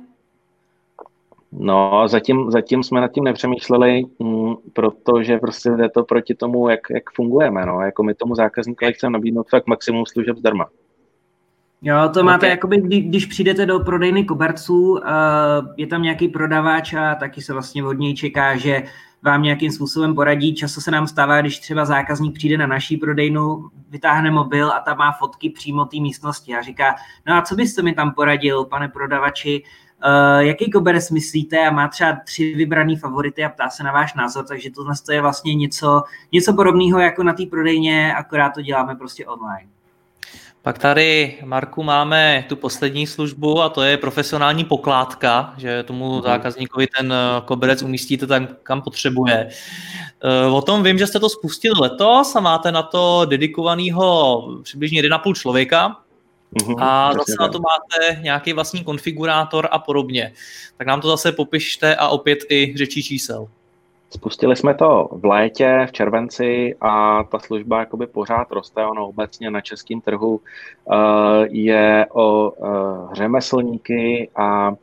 No, zatím, zatím jsme nad tím nepřemýšleli, m, protože prostě jde to proti tomu, jak, jak fungujeme, no. Jako my tomu zákazníkovi chceme nabídnout tak maximum služeb zdarma. Jo, to máte, okay. Jakoby, kdy, když přijdete do prodejny koberců, uh, je tam nějaký prodavač a taky se vlastně od něj čeká, že vám nějakým způsobem poradí. Často se nám stává, když třeba zákazník přijde na naší prodejnu, vytáhne mobil a tam má fotky přímo té místnosti a říká, no a co byste mi tam poradil, pane prodavači, Uh, jaký koberec myslíte a má třeba tři vybraný favority a ptá se na váš názor, takže tohle je vlastně něco, něco podobného jako na té prodejně, akorát to děláme prostě online. Pak tady, Marku, máme tu poslední službu a to je profesionální pokládka, že tomu zákazníkovi ten koberec umístíte tam, kam potřebuje. O tom vím, že jste to spustili letos a máte na to dedikovaného přibližně jeden a půl člověka, Uhum, a zase na to máte nějaký vlastní konfigurátor a podobně. Tak nám to zase popište a opět i řečí čísel. Spustili jsme to v létě, v červenci a ta služba jakoby pořád roste. Ono obecně na českém trhu uh, je o uh, řemeslníky a uh,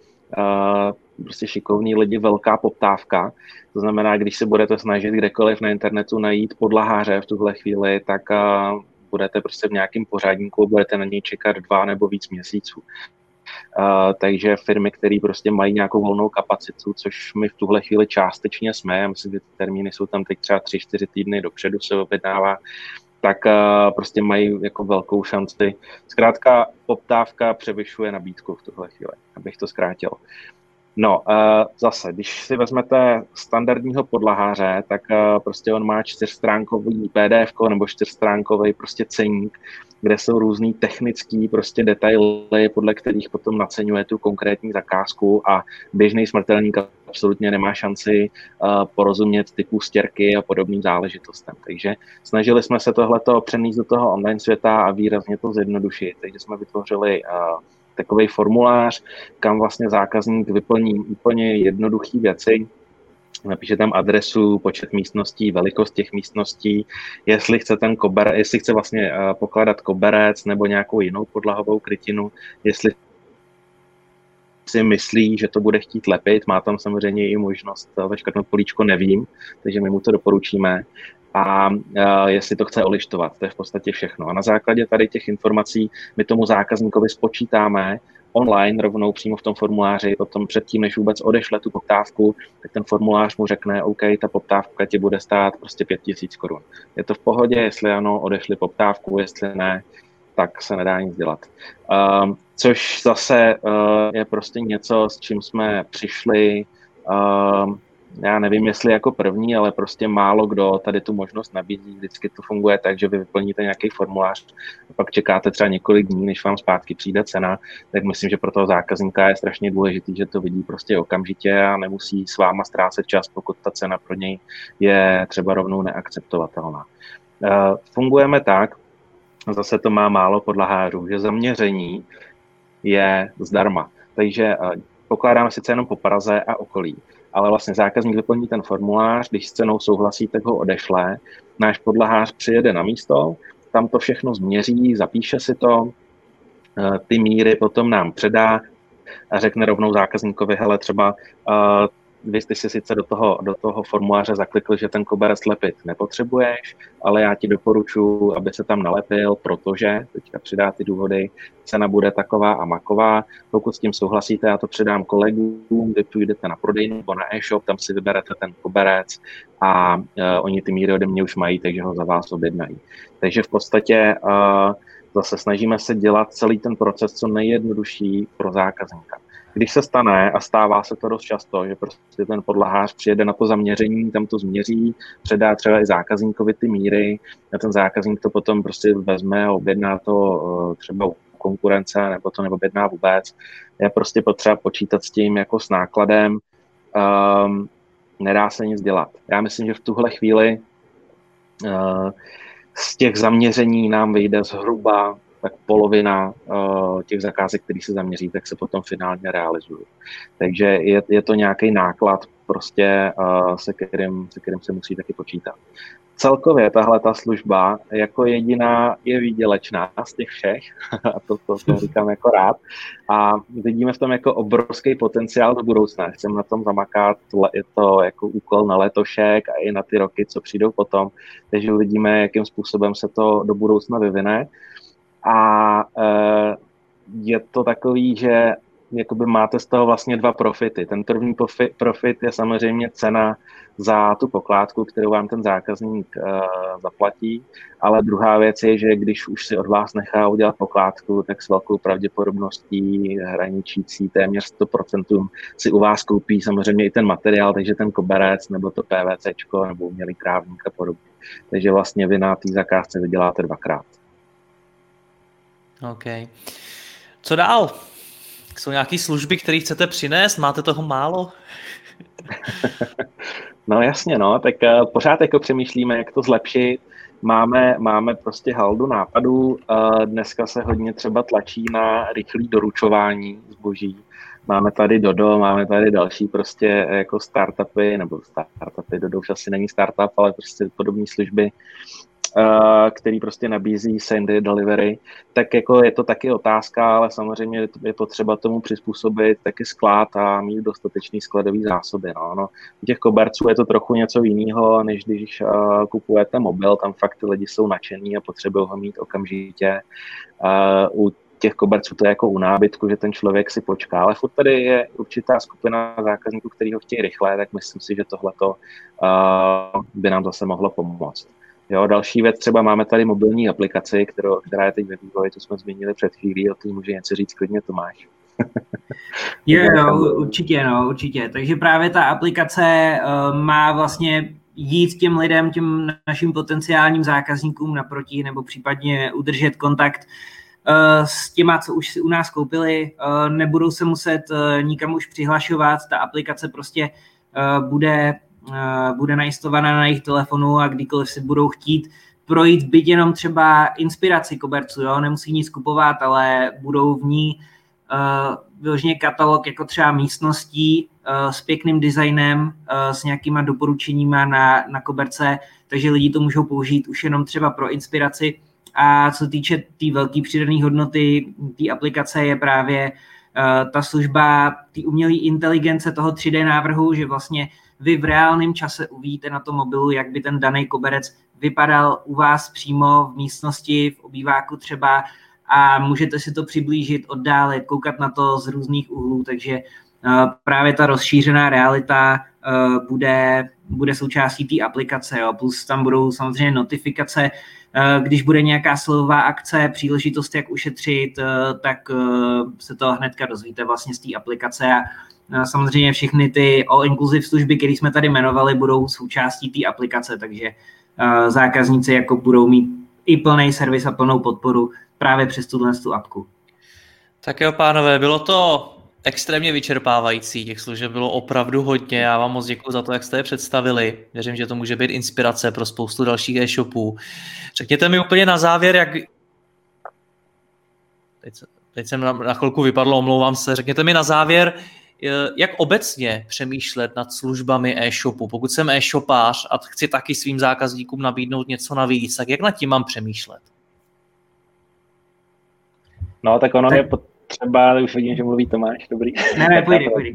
prostě šikovní lidi velká poptávka. To znamená, když se budete snažit kdekoliv na internetu najít podlaháře v tuhle chvíli, tak... Uh, budete prostě v nějakém pořádníku, budete na něj čekat dva nebo víc měsíců. Uh, takže firmy, které prostě mají nějakou volnou kapacitu, což my v tuhle chvíli částečně jsme, já myslím, že ty termíny jsou tam teď třeba tři, čtyři týdny dopředu se objednává, tak uh, prostě mají jako velkou šanci. Zkrátka poptávka převyšuje nabídku v tuhle chvíli, abych to zkrátil. No, uh, zase, když si vezmete standardního podlaháře, tak uh, prostě on má čtyřstránkový pé dé efko nebo čtyřstránkový prostě ceník, kde jsou různý technický prostě detaily, podle kterých potom naceňuje tu konkrétní zakázku a běžný smrtelník absolutně nemá šanci uh, porozumět typu stěrky a podobným záležitostem. Takže snažili jsme se tohleto přenést do toho online světa a výrazně to zjednodušit, takže jsme vytvořili uh, takový formulář, kam vlastně zákazník vyplní úplně jednoduché věci, napíše tam adresu, počet místností, velikost těch místností, jestli chce ten koberec, jestli chce vlastně pokládat koberec nebo nějakou jinou podlahovou krytinu, jestli si myslí, že to bude chtít lepit, má tam samozřejmě i možnost veškrtnout políčko nevím, takže my mu to doporučíme. A jestli to chce olištovat, to je v podstatě všechno. A na základě tady těch informací my tomu zákazníkovi spočítáme online rovnou přímo v tom formuláři, potom předtím, než vůbec odešle tu poptávku, tak ten formulář mu řekne, OK, ta poptávka ti bude stát prostě pět tisíc korun. Je to v pohodě, jestli ano, odešli poptávku, jestli ne, tak se nedá nic dělat. Um, což zase uh, je prostě něco, s čím jsme přišli, um, já nevím, jestli jako první, ale prostě málo kdo tady tu možnost nabízí. Vždycky to funguje tak, že vy vyplníte nějaký formulář a pak čekáte třeba několik dní, než vám zpátky přijde cena. Tak myslím, že pro toho zákazníka je strašně důležitý, že to vidí prostě okamžitě a nemusí s váma ztrácet čas, pokud ta cena pro něj je třeba rovnou neakceptovatelná. Fungujeme tak, zase to má málo podlahářů, že zaměření je zdarma. Takže pokládáme sice jenom po Praze a okolí. Ale vlastně zákazník vyplní ten formulář, když s cenou souhlasí, tak ho odešle. Náš podlahář přijede na místo, tam to všechno změří, zapíše si to, ty míry potom nám předá a řekne rovnou zákazníkovi, hele, třeba vy jste si sice do toho, do toho formuláře zaklikli, že ten koberec lepit nepotřebuješ, ale já ti doporučuji, aby se tam nalepil, protože, teďka přidá ty důvody, cena bude taková a maková. Pokud s tím souhlasíte, já to předám kolegům, vy půjdete na prodejnu nebo na e-shop, tam si vyberete ten koberec a uh, oni ty míry ode mě už mají, takže ho za vás objednají. Takže v podstatě uh, zase snažíme se dělat celý ten proces co nejjednodušší pro zákazníka. Když se stane, a stává se to dost často, že prostě ten podlahář přijede na to zaměření, tam to změří, předá třeba i zákazníkovi ty míry, a ten zákazník to potom prostě vezme a objedná to třeba u konkurence, nebo to neobjedná vůbec. Je prostě potřeba počítat s tím jako s nákladem, um, nedá se nic dělat. Já myslím, že v tuhle chvíli uh, z těch zaměření nám vyjde zhruba tak polovina uh, těch zakázek, které se zaměří, tak se potom finálně realizují. Takže je, je to nějaký náklad, prostě, uh, se, kterým, se kterým se musí taky počítat. Celkově tahle ta služba jako jediná je výdělečná z těch všech, a to, to, to říkám jako rád, a vidíme v tom jako obrovský potenciál do budoucna. Chceme na tom zamakat, je to jako úkol na letošek a i na ty roky, co přijdou potom, takže uvidíme, jakým způsobem se to do budoucna vyvine. A je to takový, že jakoby máte z toho vlastně dva profity. Ten první profit je samozřejmě cena za tu pokládku, kterou vám ten zákazník zaplatí, ale druhá věc je, že když už si od vás nechá udělat pokládku, tak s velkou pravděpodobností hraničící téměř sto procent si u vás koupí samozřejmě i ten materiál, takže ten koberec nebo to PVCčko nebo umělý trávník a podobně. Takže vlastně vy na té zakázce vyděláte dvakrát. OK. Co dál? Jsou nějaké služby, které chcete přinést? Máte toho málo? No jasně, no. Tak uh, pořád jako přemýšlíme, jak to zlepšit. Máme, máme prostě haldu nápadů. Uh, dneska se hodně třeba tlačí na rychlé doručování zboží. Máme tady Dodo, máme tady další prostě jako startupy, nebo startupy, Dodo už asi není startup, ale prostě podobné služby, který prostě nabízí same day delivery, tak jako je to taky otázka, ale samozřejmě je potřeba tomu přizpůsobit taky sklad a mít dostatečný skladový zásoby. No. No, u těch koberců je to trochu něco jiného, než když uh, kupujete mobil, tam fakt ty lidi jsou nadšení a potřebují ho mít okamžitě. Uh, u těch koberců to je jako u nábytku, že ten člověk si počká, ale furt tady je určitá skupina zákazníků, který ho chtějí rychle, tak myslím si, že tohleto uh, by nám zase mohlo pomoct. Jo, další věc, třeba máme tady mobilní aplikaci, kterou, která je teď ve vývoji, to jsme zmínili před chvílí, o tom může něco říct klidně Tomáš. Jo, no, určitě, no, určitě. Takže právě ta aplikace uh, má vlastně jít těm lidem, těm našim potenciálním zákazníkům naproti, nebo případně udržet kontakt uh, s těma, co už si u nás koupili. Uh, nebudou se muset uh, nikam už přihlašovat, ta aplikace prostě uh, bude... bude nainstalovaná na jejich telefonu a kdykoliv si budou chtít projít byť jenom třeba inspiraci koberců, jo? Nemusí nic kupovat, ale budou v ní uh, vyloženě katalog jako třeba místností uh, s pěkným designem, uh, s nějakýma doporučeníma na, na koberce, takže lidi to můžou použít už jenom třeba pro inspiraci. A co týče té tý velké přidané hodnoty té aplikace je právě uh, ta služba té umělé inteligence toho tří dé návrhu, že vlastně vy v reálném čase uvidíte na tom mobilu, jak by ten daný koberec vypadal u vás přímo v místnosti, v obýváku třeba, a můžete si to přiblížit, oddálit, koukat na to z různých úhlů, takže uh, právě ta rozšířená realita uh, bude, bude součástí té aplikace, jo. Plus tam budou samozřejmě notifikace, uh, když bude nějaká silová akce, příležitost, jak ušetřit, uh, tak uh, se to hnedka dozvíte vlastně z té aplikace, a uh, samozřejmě všechny ty all-inclusive služby, které jsme tady jmenovali, budou součástí té aplikace, takže uh, zákazníci jako budou mít i plný servis a plnou podporu právě přes tuhle tu apku. Tak jo, pánové, bylo to extrémně vyčerpávající, těch služeb bylo opravdu hodně. Já vám moc děkuji za to, jak jste je představili. Věřím, že to může být inspirace pro spoustu dalších e-shopů. Řekněte mi úplně na závěr, jak... Teď, teď jsem na, na chvilku vypadl, omlouvám se. Řekněte mi na závěr, jak obecně přemýšlet nad službami e-shopu. Pokud jsem e-shopář a chci taky svým zákazníkům nabídnout něco navíc, tak jak nad tím mám přemýšlet? No, tak ono je potřeba, ale už vidím, že mluví Tomáš, dobrý. Ne, ne, půjde, půjde.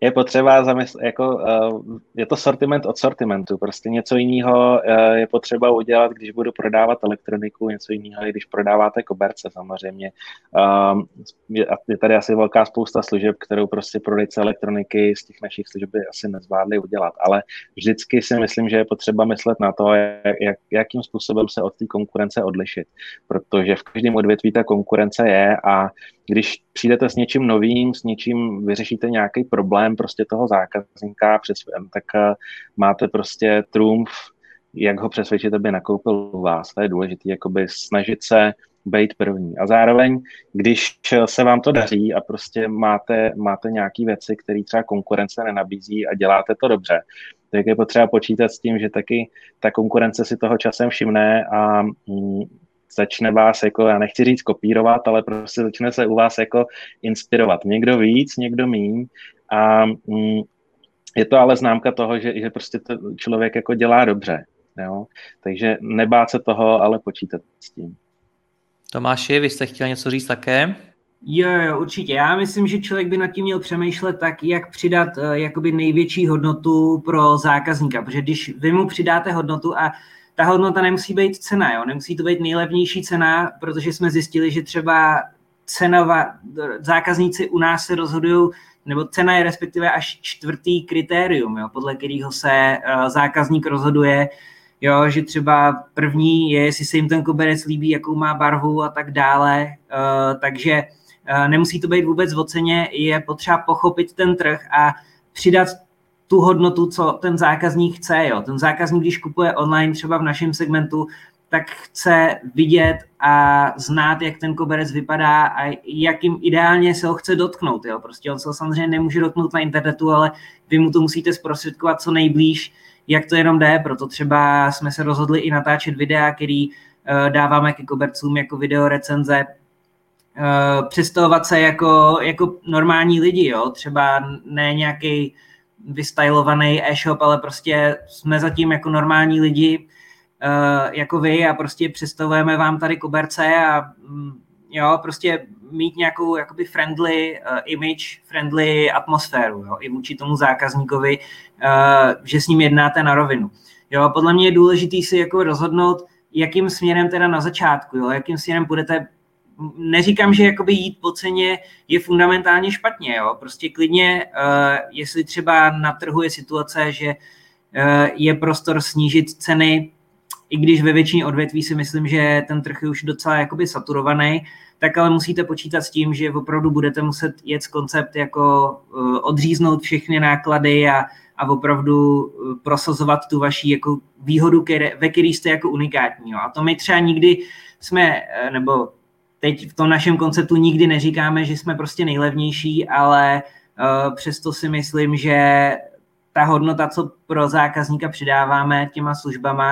Je potřeba zamyslet, jako je to sortiment od sortimentu, prostě něco jiného je potřeba udělat, když budu prodávat elektroniku, něco jiného, když prodáváte koberce samozřejmě. Je tady asi velká spousta služeb, kterou prostě prodejce elektroniky z těch našich služeb asi nezvládli udělat, ale vždycky si myslím, že je potřeba myslet na to, jak, jakým způsobem se od té konkurence odlišit, protože v každém odvětví ta konkurence je, a když přijdete s něčím novým, s něčím vyřešíte nějaký problém prostě toho zákazníka, přesvědčen, tak máte prostě trumf, jak ho přesvědčit, aby nakoupil u vás. To je důležité, jakoby snažit se být první. A zároveň, když se vám to daří a prostě máte, máte nějaké věci, které třeba konkurence nenabízí a děláte to dobře, tak je potřeba počítat s tím, že taky ta konkurence si toho časem všimne a začne vás, jako, já nechci říct kopírovat, ale prostě začne se u vás jako inspirovat. Někdo víc, někdo míň. A mm, je to ale známka toho, že, že prostě to člověk jako dělá dobře. Jo? Takže nebát se toho, ale počítat s tím. Tomáši, vy jste chtěl něco říct také? Jo, jo, určitě. Já myslím, že člověk by nad tím měl přemýšlet tak, jak přidat uh, jakoby největší hodnotu pro zákazníka. Protože když vy mu přidáte hodnotu a ta hodnota nemusí být cena, jo? Nemusí to být nejlevnější cena, protože jsme zjistili, že třeba cena, zákazníci u nás se rozhodují, nebo cena je respektive až čtvrtý kritérium, jo? Podle kterého se uh, zákazník rozhoduje, jo? Že třeba první je, jestli se jim ten koberec líbí, jakou má barvu a tak dále, uh, takže uh, nemusí to být vůbec o ceně, je potřeba pochopit ten trh a přidat tu hodnotu, co ten zákazník chce. Jo. Ten zákazník, když kupuje online třeba v našem segmentu, tak chce vidět a znát, jak ten koberec vypadá a jak jim ideálně se ho chce dotknout. Jo. Prostě on se ho samozřejmě nemůže dotknout na internetu, ale vy mu to musíte zprostředkovat co nejblíž, jak to jenom jde. Proto třeba jsme se rozhodli i natáčet videa, který dáváme ke kobercům jako videorecenze, představovat se jako, jako normální lidi. Jo. Třeba ne nějaký vystylovaný e-shop, ale prostě jsme zatím jako normální lidi uh, jako vy a prostě představujeme vám tady koberce a mm, jo, prostě mít nějakou jakoby friendly uh, image, friendly atmosféru, jo, i vůči tomu zákazníkovi, uh, že s ním jednáte na rovinu. Jo, podle mě je důležitý si jako rozhodnout, jakým směrem teda na začátku, jo, jakým směrem budete. Neříkám, že jakoby jít po ceně je fundamentálně špatně. Jo? Prostě klidně, uh, jestli třeba na trhu je situace, že uh, je prostor snížit ceny, i když ve většině odvětví si myslím, že ten trh je už docela jakoby saturovaný, tak ale musíte počítat s tím, že opravdu budete muset jet koncept jako uh, odříznout všechny náklady a, a opravdu uh, prosazovat tu vaši jako výhodu, které, ve který jste jako unikátní. Jo? A to my třeba nikdy jsme, uh, nebo teď v tom našem konceptu nikdy neříkáme, že jsme prostě nejlevnější, ale uh, přesto si myslím, že ta hodnota, co pro zákazníka přidáváme těma službama,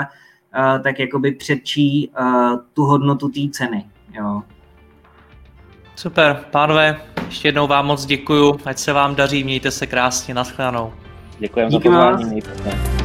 uh, tak jakoby předčí uh, tu hodnotu té ceny. Jo. Super, pánové, ještě jednou vám moc děkuju, ať se vám daří, mějte se krásně, naschledanou. Děkujeme za pozvání, mějte se.